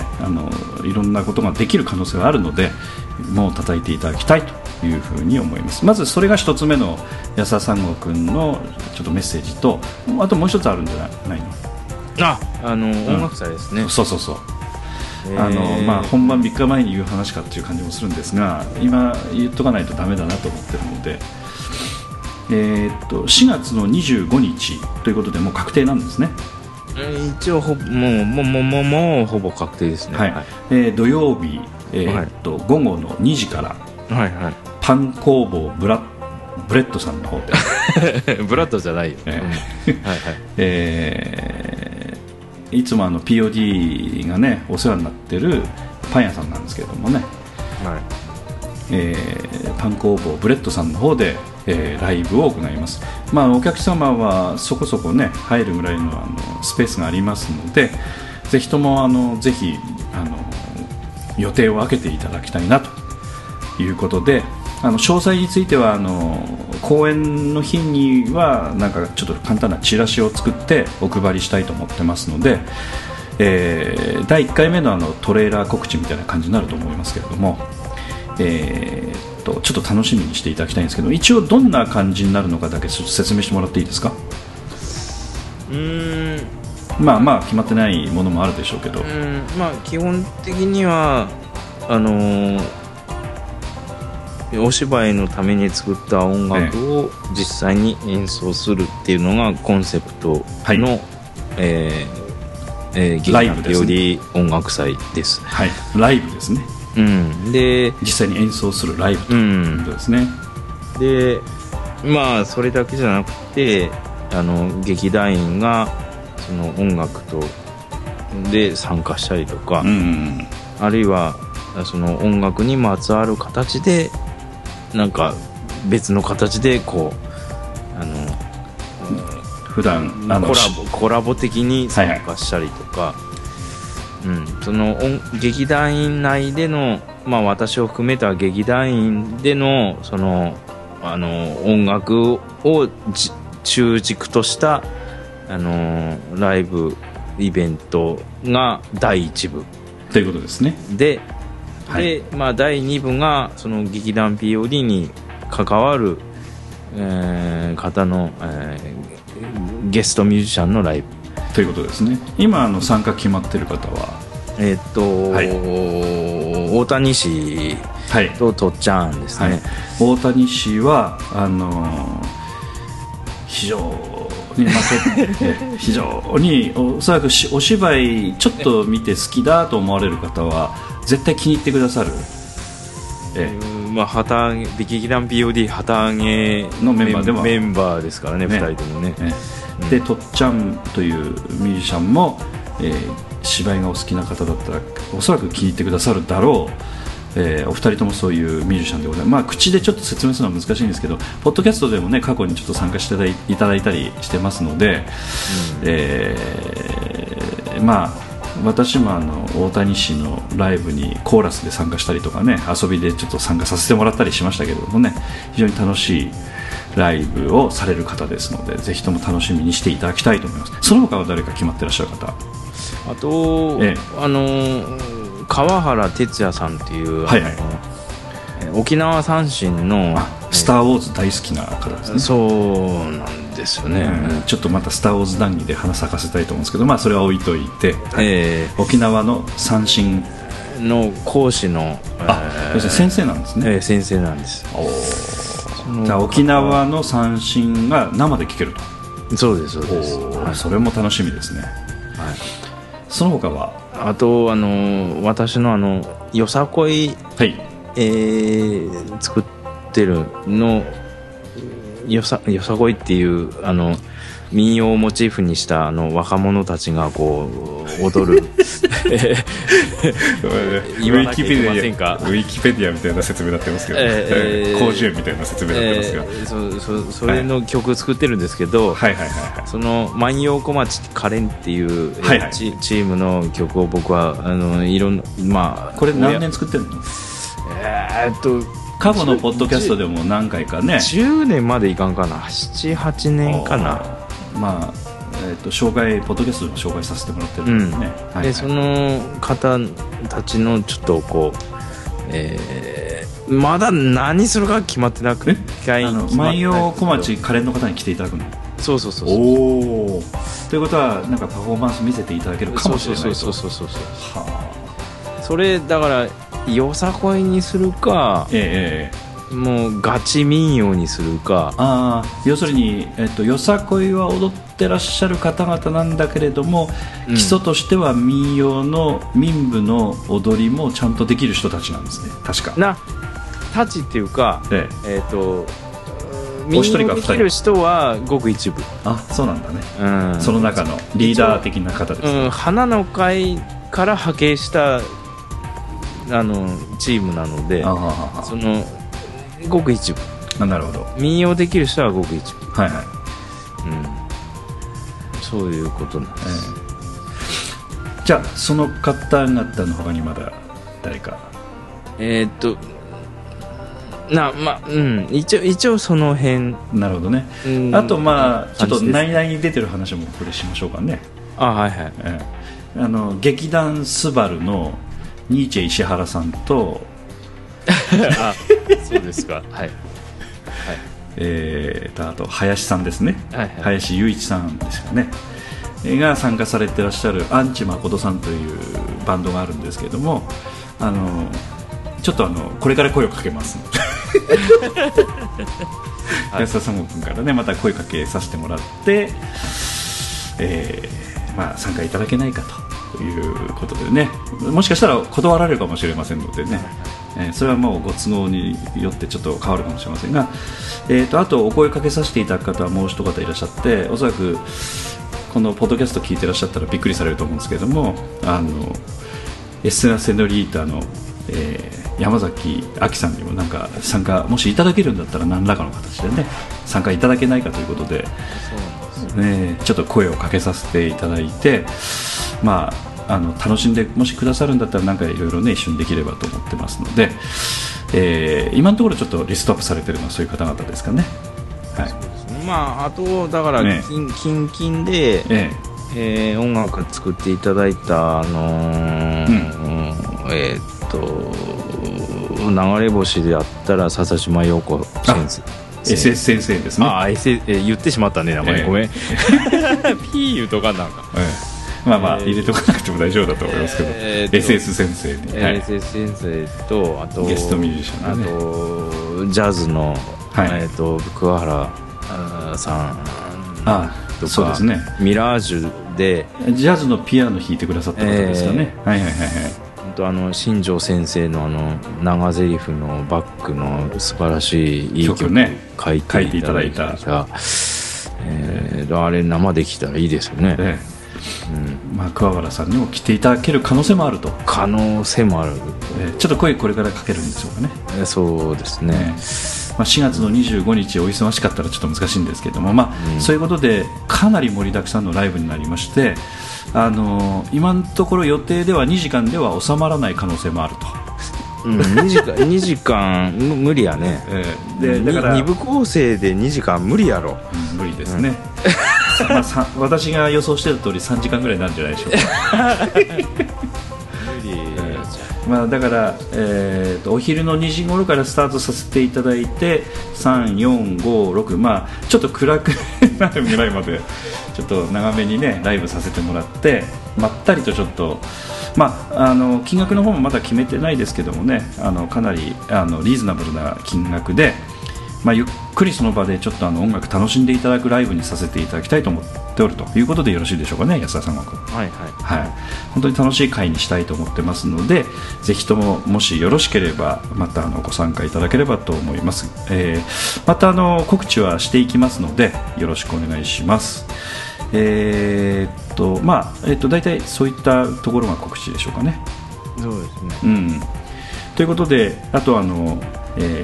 いろんなことができる可能性があるのでもう叩いていただきたいというふうに思います。まずそれが一つ目の安田三郷くんのちょっとメッセージとあともう一つあるんじゃないの音楽祭ですね、そうそうそうまあ、本番3日前に言う話かっていう感じもするんですが今言っとかないとダメだなと思ってるので4月の25日ということでもう確定なんですね。一応もうほぼ確定ですね、土曜日、午後の2時から、パン工房ブラッブレッドさんの方でブラッドじゃないよ、はいはい、いつもPOD がねお世話になってるパン屋さんなんですけれどもね、はいパン工房ブレッドさんの方で、ライブを行います。まあ、お客様はそこそこね入るぐらいのスペースがありますので、ぜひともぜひ予定を空けていただきたいなということで、詳細については公演の日にはなんかちょっと簡単なチラシを作ってお配りしたいと思ってますので、第1回目のトレーラー告知みたいな感じになると思いますけれども、ちょっと楽しみにしていただきたいんですけど、一応どんな感じになるのかだけ説明してもらっていいですか。まあまあ決まってないものもあるでしょうけど、まあ、基本的にはお芝居のために作った音楽を実際に演奏するっていうのがコンセプトの、はい劇団POD音楽祭です、ねはい、ライブですね、うん、で実際に演奏するライブということですね、うん、でまあそれだけじゃなくて劇団員がその音楽とで参加したりとか、うん、あるいはその音楽にまつわる形でなんか別の形でこう普段コラボ的に参加したりとか、はいはいうん、その劇団員内での、まあ、私を含めた劇団員での、その、音楽を中軸としたライブイベントが第1部ということですね。で、まあ、第2部がその劇団 POD に関わる、方の、ゲストミュージシャンのライブということですね。今参加決まってる方ははい、大谷氏ととっちゃんですね、はい、大谷氏は非常に非常におそらくお芝居ちょっと見て好きだと思われる方は絶対気に入ってくださる、まあ、旗揚げ劇団 POD 旗揚げのメンバーですからね、2人ともね、でとっちゃんというミュージシャンも、芝居がお好きな方だったらおそらく気に入ってくださるだろう、お二人ともそういうミュージシャンでございます。まあ、口でちょっと説明するのは難しいんですけど、ポッドキャストでもね過去にちょっと参加していただいたりしてますので、まあ私も大谷氏のライブにコーラスで参加したりとかね、遊びでちょっと参加させてもらったりしましたけれどもね、非常に楽しいライブをされる方ですので、ぜひとも楽しみにしていただきたいと思います。その他は誰か決まってらっしゃる方、あと、川原哲也さんっていう、はいはい、沖縄三線のスターウォーズ大好きな方ですね。そうなんですよね、ちょっとまたスターウォーズ談義で花咲かせたいと思うんですけど、まあ、それは置いといて、沖縄の三線の講師の先生なんですね、先生なんです。じゃあ沖縄の三線が生で聴けると。そうです、はい、それも楽しみですね、はい、その他はあと私のよさこい、はい作ってるのよさこいっていう民謡をモチーフにした若者たちがこう踊る言わなきゃいけませんか。ウィキペディアみたいな説明になってますけど、広辞苑みたいな説明になってますが、それの曲作ってるんですけど、その万葉小町カレンっていう、はいはい、チームの曲を僕ははいろんな、まあこれ何年作ってるの？過去のポッドキャストでも何回かね、10年までいかんかな、7、8年かな、まあ紹介ポッドキャストでも紹介させてもらってるんですね、はいはい、でその方たちのちょっとこう、まだ何するか決まってなくて、万葉小町カレンの方に来ていただくの。そうおということはなんかパフォーマンス見せていただけるかもしれないと。それだからよさこいにするか、もうガチ民謡にするか、要するに、よさこいは踊ってらっしゃる方々なんだけれども、基礎としては民謡の民部の踊りもちゃんとできる人たちなんですね、確かなたちっていうか、みんなできる人はごく一部。あ、そうなんだね、うん、その中のリーダー的な方です、ね、うん、花の会から派遣したチームなので、あはは、そのごく一部。あ、なるほど。民謡できる人はごく一部。はいはい、うん、そういうことなんです、じゃあその方々の他にまだ誰かな、まあ、うん、一応その辺。なるほどね、うん、あとまあちょっと内々に出てる話もこれしましょうかね。あ、はいはい、劇団スバルのニーチェ石原さんとあ、そうですか、はい、はい、あと林さんですね、はいはい、林雄一さんですかねが参加されてらっしゃるアンチ誠さんというバンドがあるんですけれども、ちょっとこれから声をかけます安田さんも君からねまた声かけさせてもらって、まあ、参加いただけないかということでね、もしかしたら断られるかもしれませんのでね、それはもうご都合によってちょっと変わるかもしれませんが、あとお声かけさせていただく方はもう一方いらっしゃって、おそらくこのポッドキャスト聞いてらっしゃったらびっくりされると思うんですけれども、エッセナセノリータの、山崎亜紀さんにもなんか参加もしいただけるんだったら何らかの形でね参加いただけないかということで、そうなんですね、ちょっと声をかけさせていただいて、まあ、楽しんでもしくださるんだったらなんかいろいろね一緒にできればと思ってますので、今のところちょっとリストアップされているのはそういう方々ですかね。はい、まあ、あとだから近々で、音楽作っていただいたうん、流れ星であったら笹島陽子先生、SS 先生ですね。ああ、言ってしまったね名前、ごめんピー言うとかなんか、まあまあ入れとかなくても大丈夫だと思いますけど、SS 先生に、SS 先生とあとゲストミュージシャン、ね、あとジャズの、はい、桑原さんとか。そうですね、ミラージュでジャズのピアノ弾いてくださった方ですかね、はいはいはいはい、と新庄先生の長ゼリフのバックの素晴らしいいい曲を書いていただいた、あれ生で聴いたらいいですよね、うん、まあ、桑原さんにも来ていただける可能性もあると。可能性もある、ちょっと声これからかけるんでしょうかね、そうですね、まあ、4月の25日お忙しかったらちょっと難しいんですけども、まあ、そういうことでかなり盛りだくさんのライブになりまして、今のところ予定では2時間では収まらない可能性もあると、うん、2時間無理やね、でだから2部構成で2時間無理やろ、無理ですね、まあ、私が予想してる通り3時間ぐらいなんじゃないでしょうか無理、まあ、だから、お昼の2時頃からスタートさせていただいて 3,4,5,6、まあ、ちょっと暗くなるぐらいまでちょっと長めにねライブさせてもらって、まったりとちょっと、まあ、金額の方もまだ決めてないですけどもね、かなりリーズナブルな金額で、まあ、ゆっくりその場でちょっと音楽楽しんでいただくライブにさせていただきたいと思っておるということでよろしいでしょうかね、安田さんは。はいはいはい、本当に楽しい会にしたいと思ってますので、ぜひとももしよろしければまたご参加いただければと思います、また告知はしていきますのでよろしくお願いします。まあ大体そういったところが告知でしょうかね。そうですね、うん、ということで、あと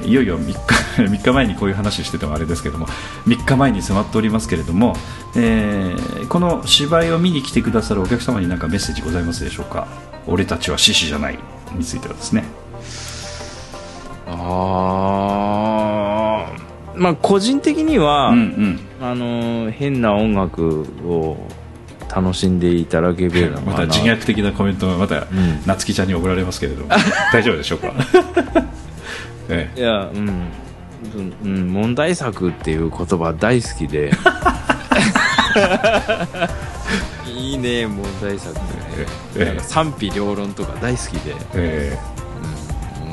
いよいよ3日前にこういう話しててもあれですけども、3日前に迫っておりますけれども、この芝居を見に来てくださるお客様に何かメッセージございますでしょうか。俺たちは獅子じゃないについてはですね、まあ、個人的には、うんうん、変な音楽を楽しんでいただければまた自虐的なコメントがまた、うん、夏希ちゃんに怒られますけれども大丈夫でしょうかいや、うんうん、問題作っていう言葉大好きでいいね問題作、なんか賛否両論とか大好きで、うん、も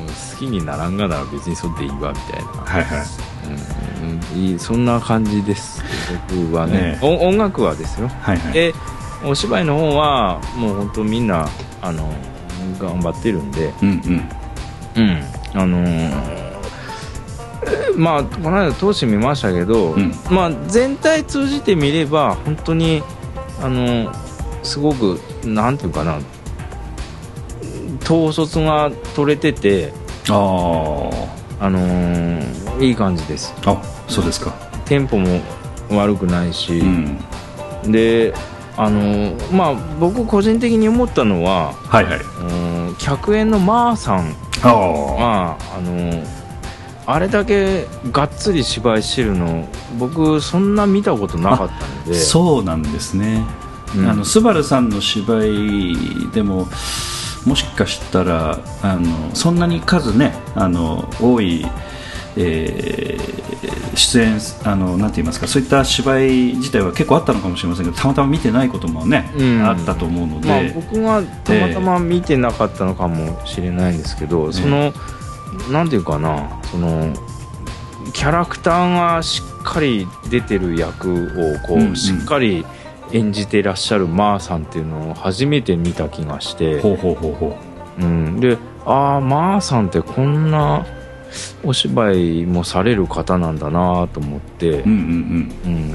う好きにならんがなら別にそっていいわみたいな、はいはい、うん、そんな感じです僕はね、音楽はですよ、はいはい、お芝居の方はもう本当みんな頑張ってるんで、うんうんうん、まあこの間通して見ましたけど、うん、まあ全体通じて見れば本当にすごくなんていうかな、統率が取れてて、いい感じです。あ、そうですか。テンポも悪くないし、うん、でまあ僕個人的に思ったのは、はいはい、客演のマーさんがあれだけがっつり芝居してるの僕そんな見たことなかったので。そうなんですね、うん、スバルさんの芝居でももしかしたらそんなに数ね多い、出演なんて言いますか、そういった芝居自体は結構あったのかもしれませんけど、たまたま見てないこともね、うん、あったと思うので、まあ、僕がたまたま見てなかったのかもしれないんですけど、そのなんていうかな、そのキャラクターがしっかり出てる役をこう、うんうん、しっかり演じていらっしゃるマーさんっていうのを初めて見た気がして、ほうほうほうほう、うん、で、ああマーさんってこんなお芝居もされる方なんだなと思って、うんうんうん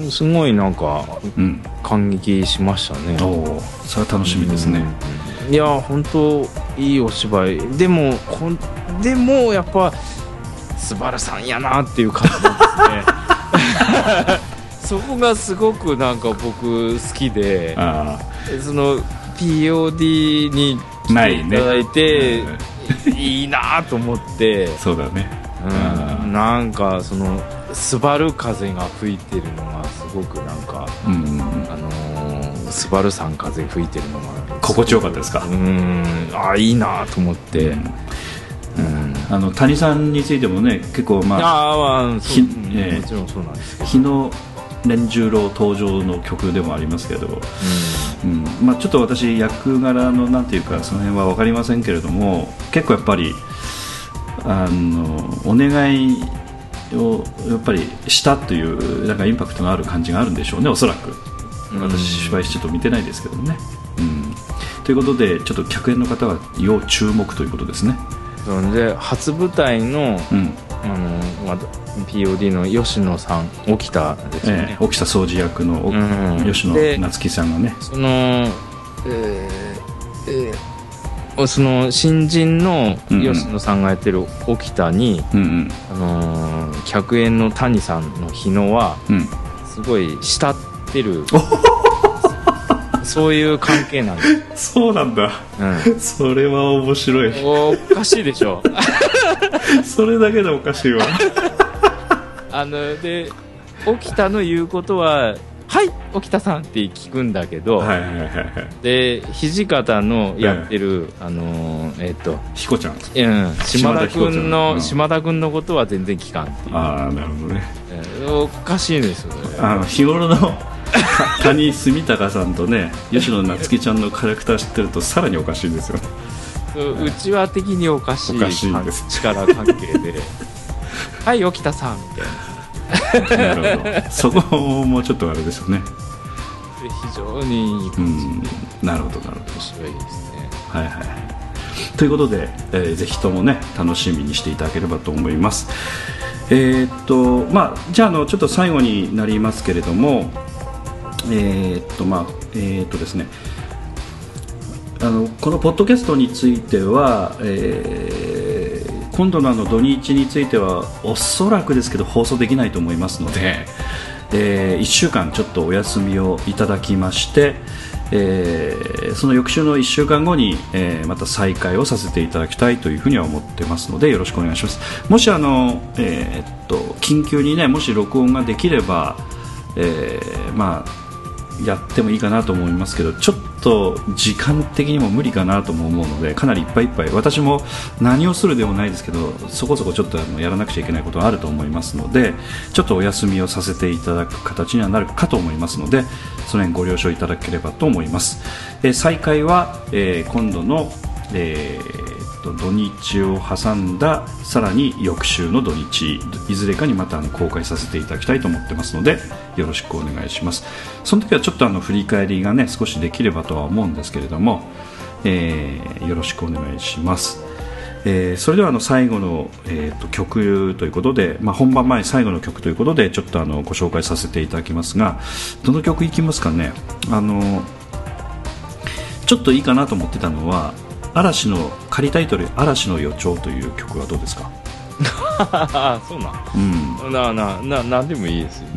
うん、すごいなんか、うん、感激しましたね。お、それは楽しみですね、うん、いや本当いいお芝居でも、でもやっぱスバルさんやなっていう感じですねそこがすごくなんか僕好きで、あ、その POD に来ていただいて、ね、いいなと思ってそうだね、うん、なんかそのスバル風が吹いてるのがすごくなんか、うんうん、スバルさん風吹いてるのが心地よかったですか。うん、あ、いいなと思って、うんうん、谷さんについてもね結構まあ、もちろんそうなんですけど、日の連十郎登場の曲でもありますけど、うんうん、まあ、ちょっと私役柄のなんていうかその辺は分かりませんけれども、結構やっぱりお願いをやっぱりしたというなんかインパクトのある感じがあるんでしょうね、おそらく。私芝居ちょっと見てないですけどね、うん、ということでちょっと客演の方は要注目ということですね。で初舞台の、うん、POD の吉野さん、沖田ですよね、沖田総司役の、うん、吉野夏樹さんがね、その、その新人の吉野さんがやってる沖田に、うんうん、客演の谷さんの日野は、うん、すごい慕ってるそういう関係なんですそうなんだ、うん、それは面白い。 おかしいでしょそれだけでおかしいわで沖田の言うことははい沖田さんって聞くんだけど、はいはいはいはい、で土方のやってる、はい、彦ちゃん、うん、島田君のことは全然聞かんっていう。ああなるほどね、おかしいですよね。日頃の谷住高さんとね吉野夏樹ちゃんのキャラクター知ってるとさらにおかしいですよね。うちわ的におかしい力関係ではい沖田さんみたい なるほど、そこもちょっとあれですよね。非常にいい感じで、うん、なるほどなるほど、面白いですね。はいはい、ということで、ぜひともね楽しみにしていただければと思います。まあ、じゃあちょっと最後になりますけれども、ですね、このポッドキャストについては、今度の土日についてはおそらくですけど放送できないと思いますので、1週間ちょっとお休みをいただきまして、その翌週の1週間後に、また再開をさせていただきたいというふうには思ってますのでよろしくお願いします。もし緊急にねもし録音ができれば、まあやってもいいかなと思いますけど、ちょっと時間的にも無理かなとも思うので、かなりいっぱいいっぱい私も何をするでもないですけどそこそこちょっとやらなくちゃいけないことはあると思いますので、ちょっとお休みをさせていただく形にはなるかと思いますので、その辺ご了承いただければと思います。再開は、今度の、土日を挟んださらに翌週の土日、いずれかにまた公開させていただきたいと思ってますのでよろしくお願いします。その時はちょっと振り返りがね少しできればとは思うんですけれども、よろしくお願いします。それでは最後の、曲ということで、本番前最後の曲ということでちょっとご紹介させていただきますが、どの曲いきますかね。ちょっといいかなと思ってたのは嵐の仮タイトル嵐の予兆という曲はどうですか。そうな、うん、なんでもいいですよ、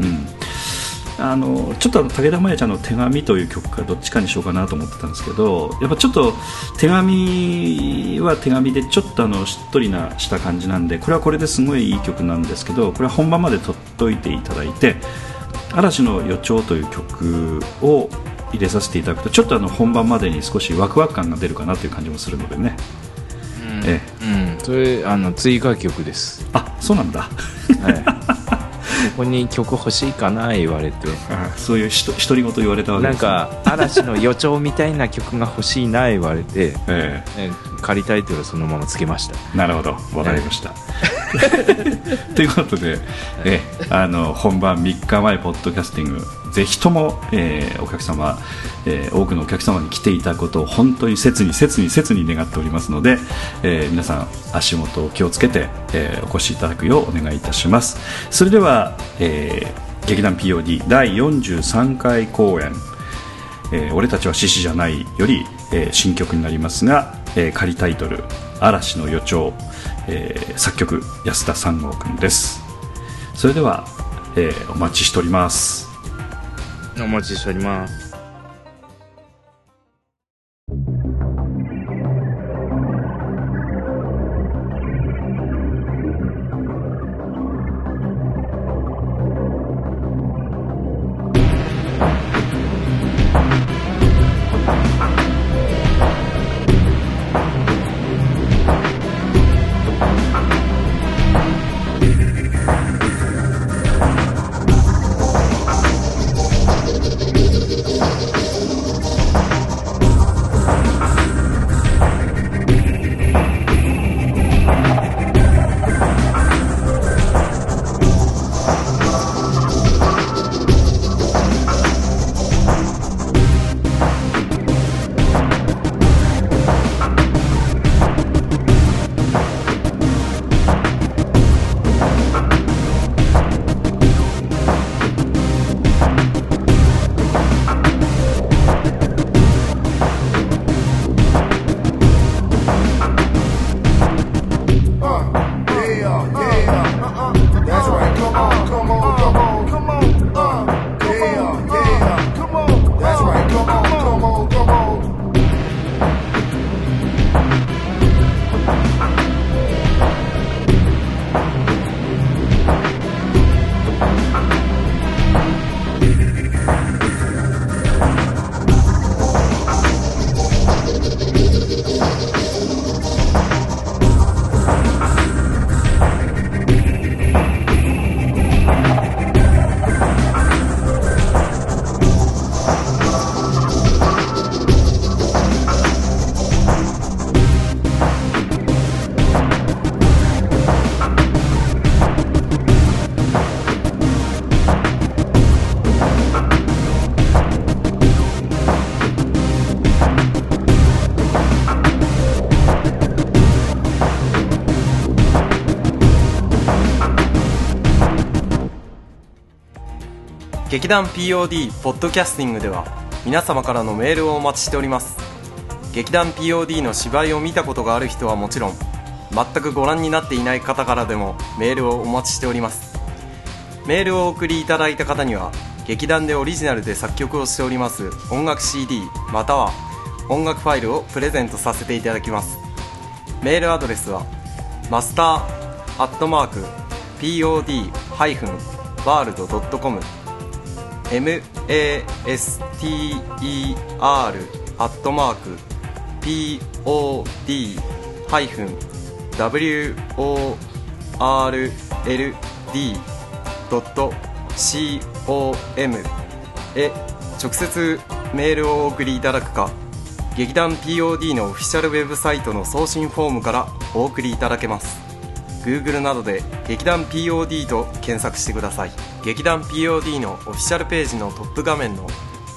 うん、ちょっと武田真弥ちゃんの手紙という曲からどっちかにしようかなと思ってたんですけど、やっぱちょっと手紙は手紙でちょっとしっとりなした感じなんで、これはこれですごいいい曲なんですけど、これは本番まで取っといていただいて嵐の予兆という曲を入れさせていただくと、ちょっと本番までに少しワクワク感が出るかなという感じもするのでね、うんええうん、それ追加曲です。あ、そうなんだ、はい、ここに曲欲しいかな言われて、ああそういう独り言言われたわけです。なんか嵐の予兆みたいな曲が欲しいな言われて、仮タイトルそのままつけました。なるほど、わかりました、ということで、本番3日前ポッドキャスティング、ぜひとも、お客様、多くのお客様に来ていただくことを本当に切に願っておりますので、皆さん足元を気をつけて、お越しいただくようお願いいたします。それでは、劇団 POD 第43回公演、俺たちは獅子じゃないより、新曲になりますが、仮タイトル嵐の予兆、作曲安田三郷君です。それでは、お待ちしております。お待ちしております。劇団 POD ポッドキャスティングでは皆様からのメールをお待ちしております。劇団 POD の芝居を見たことがある人はもちろん、全くご覧になっていない方からでもメールをお待ちしております。メールをお送りいただいた方には劇団でオリジナルで作曲をしております音楽 CD または音楽ファイルをプレゼントさせていただきます。メールアドレスはmaster@pod-world.com master@pod-world.com へ直接メールをお送りいただくか、劇団 POD のオフィシャルウェブサイトの送信フォームからお送りいただけます。 Google などで劇団 POD と検索してください。劇団 POD のオフィシャルページのトップ画面の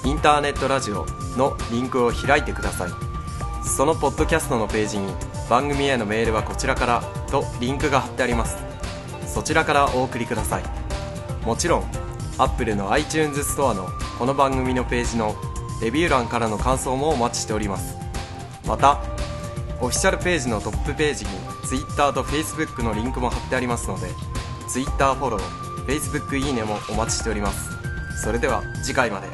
インターネットラジオのリンクを開いてください。そのポッドキャストのページに番組へのメールはこちらからとリンクが貼ってあります。そちらからお送りください。もちろん Apple の iTunes ストアのこの番組のページのレビュー欄からの感想もお待ちしております。またオフィシャルページのトップページに Twitter と Facebook のリンクも貼ってありますので Twitter フォロー、Facebook いいねもお待ちしております。それでは次回まで。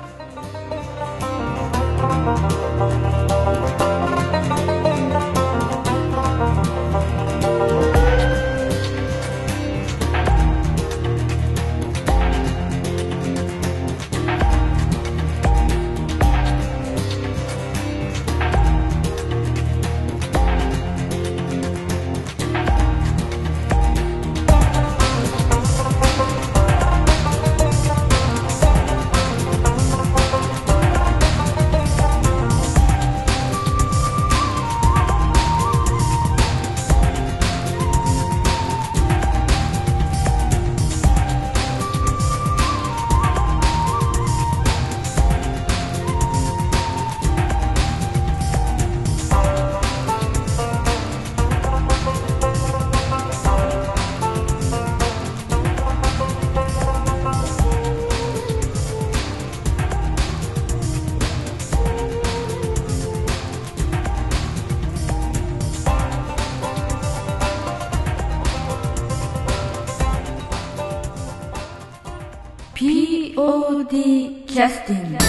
POD キャスティング。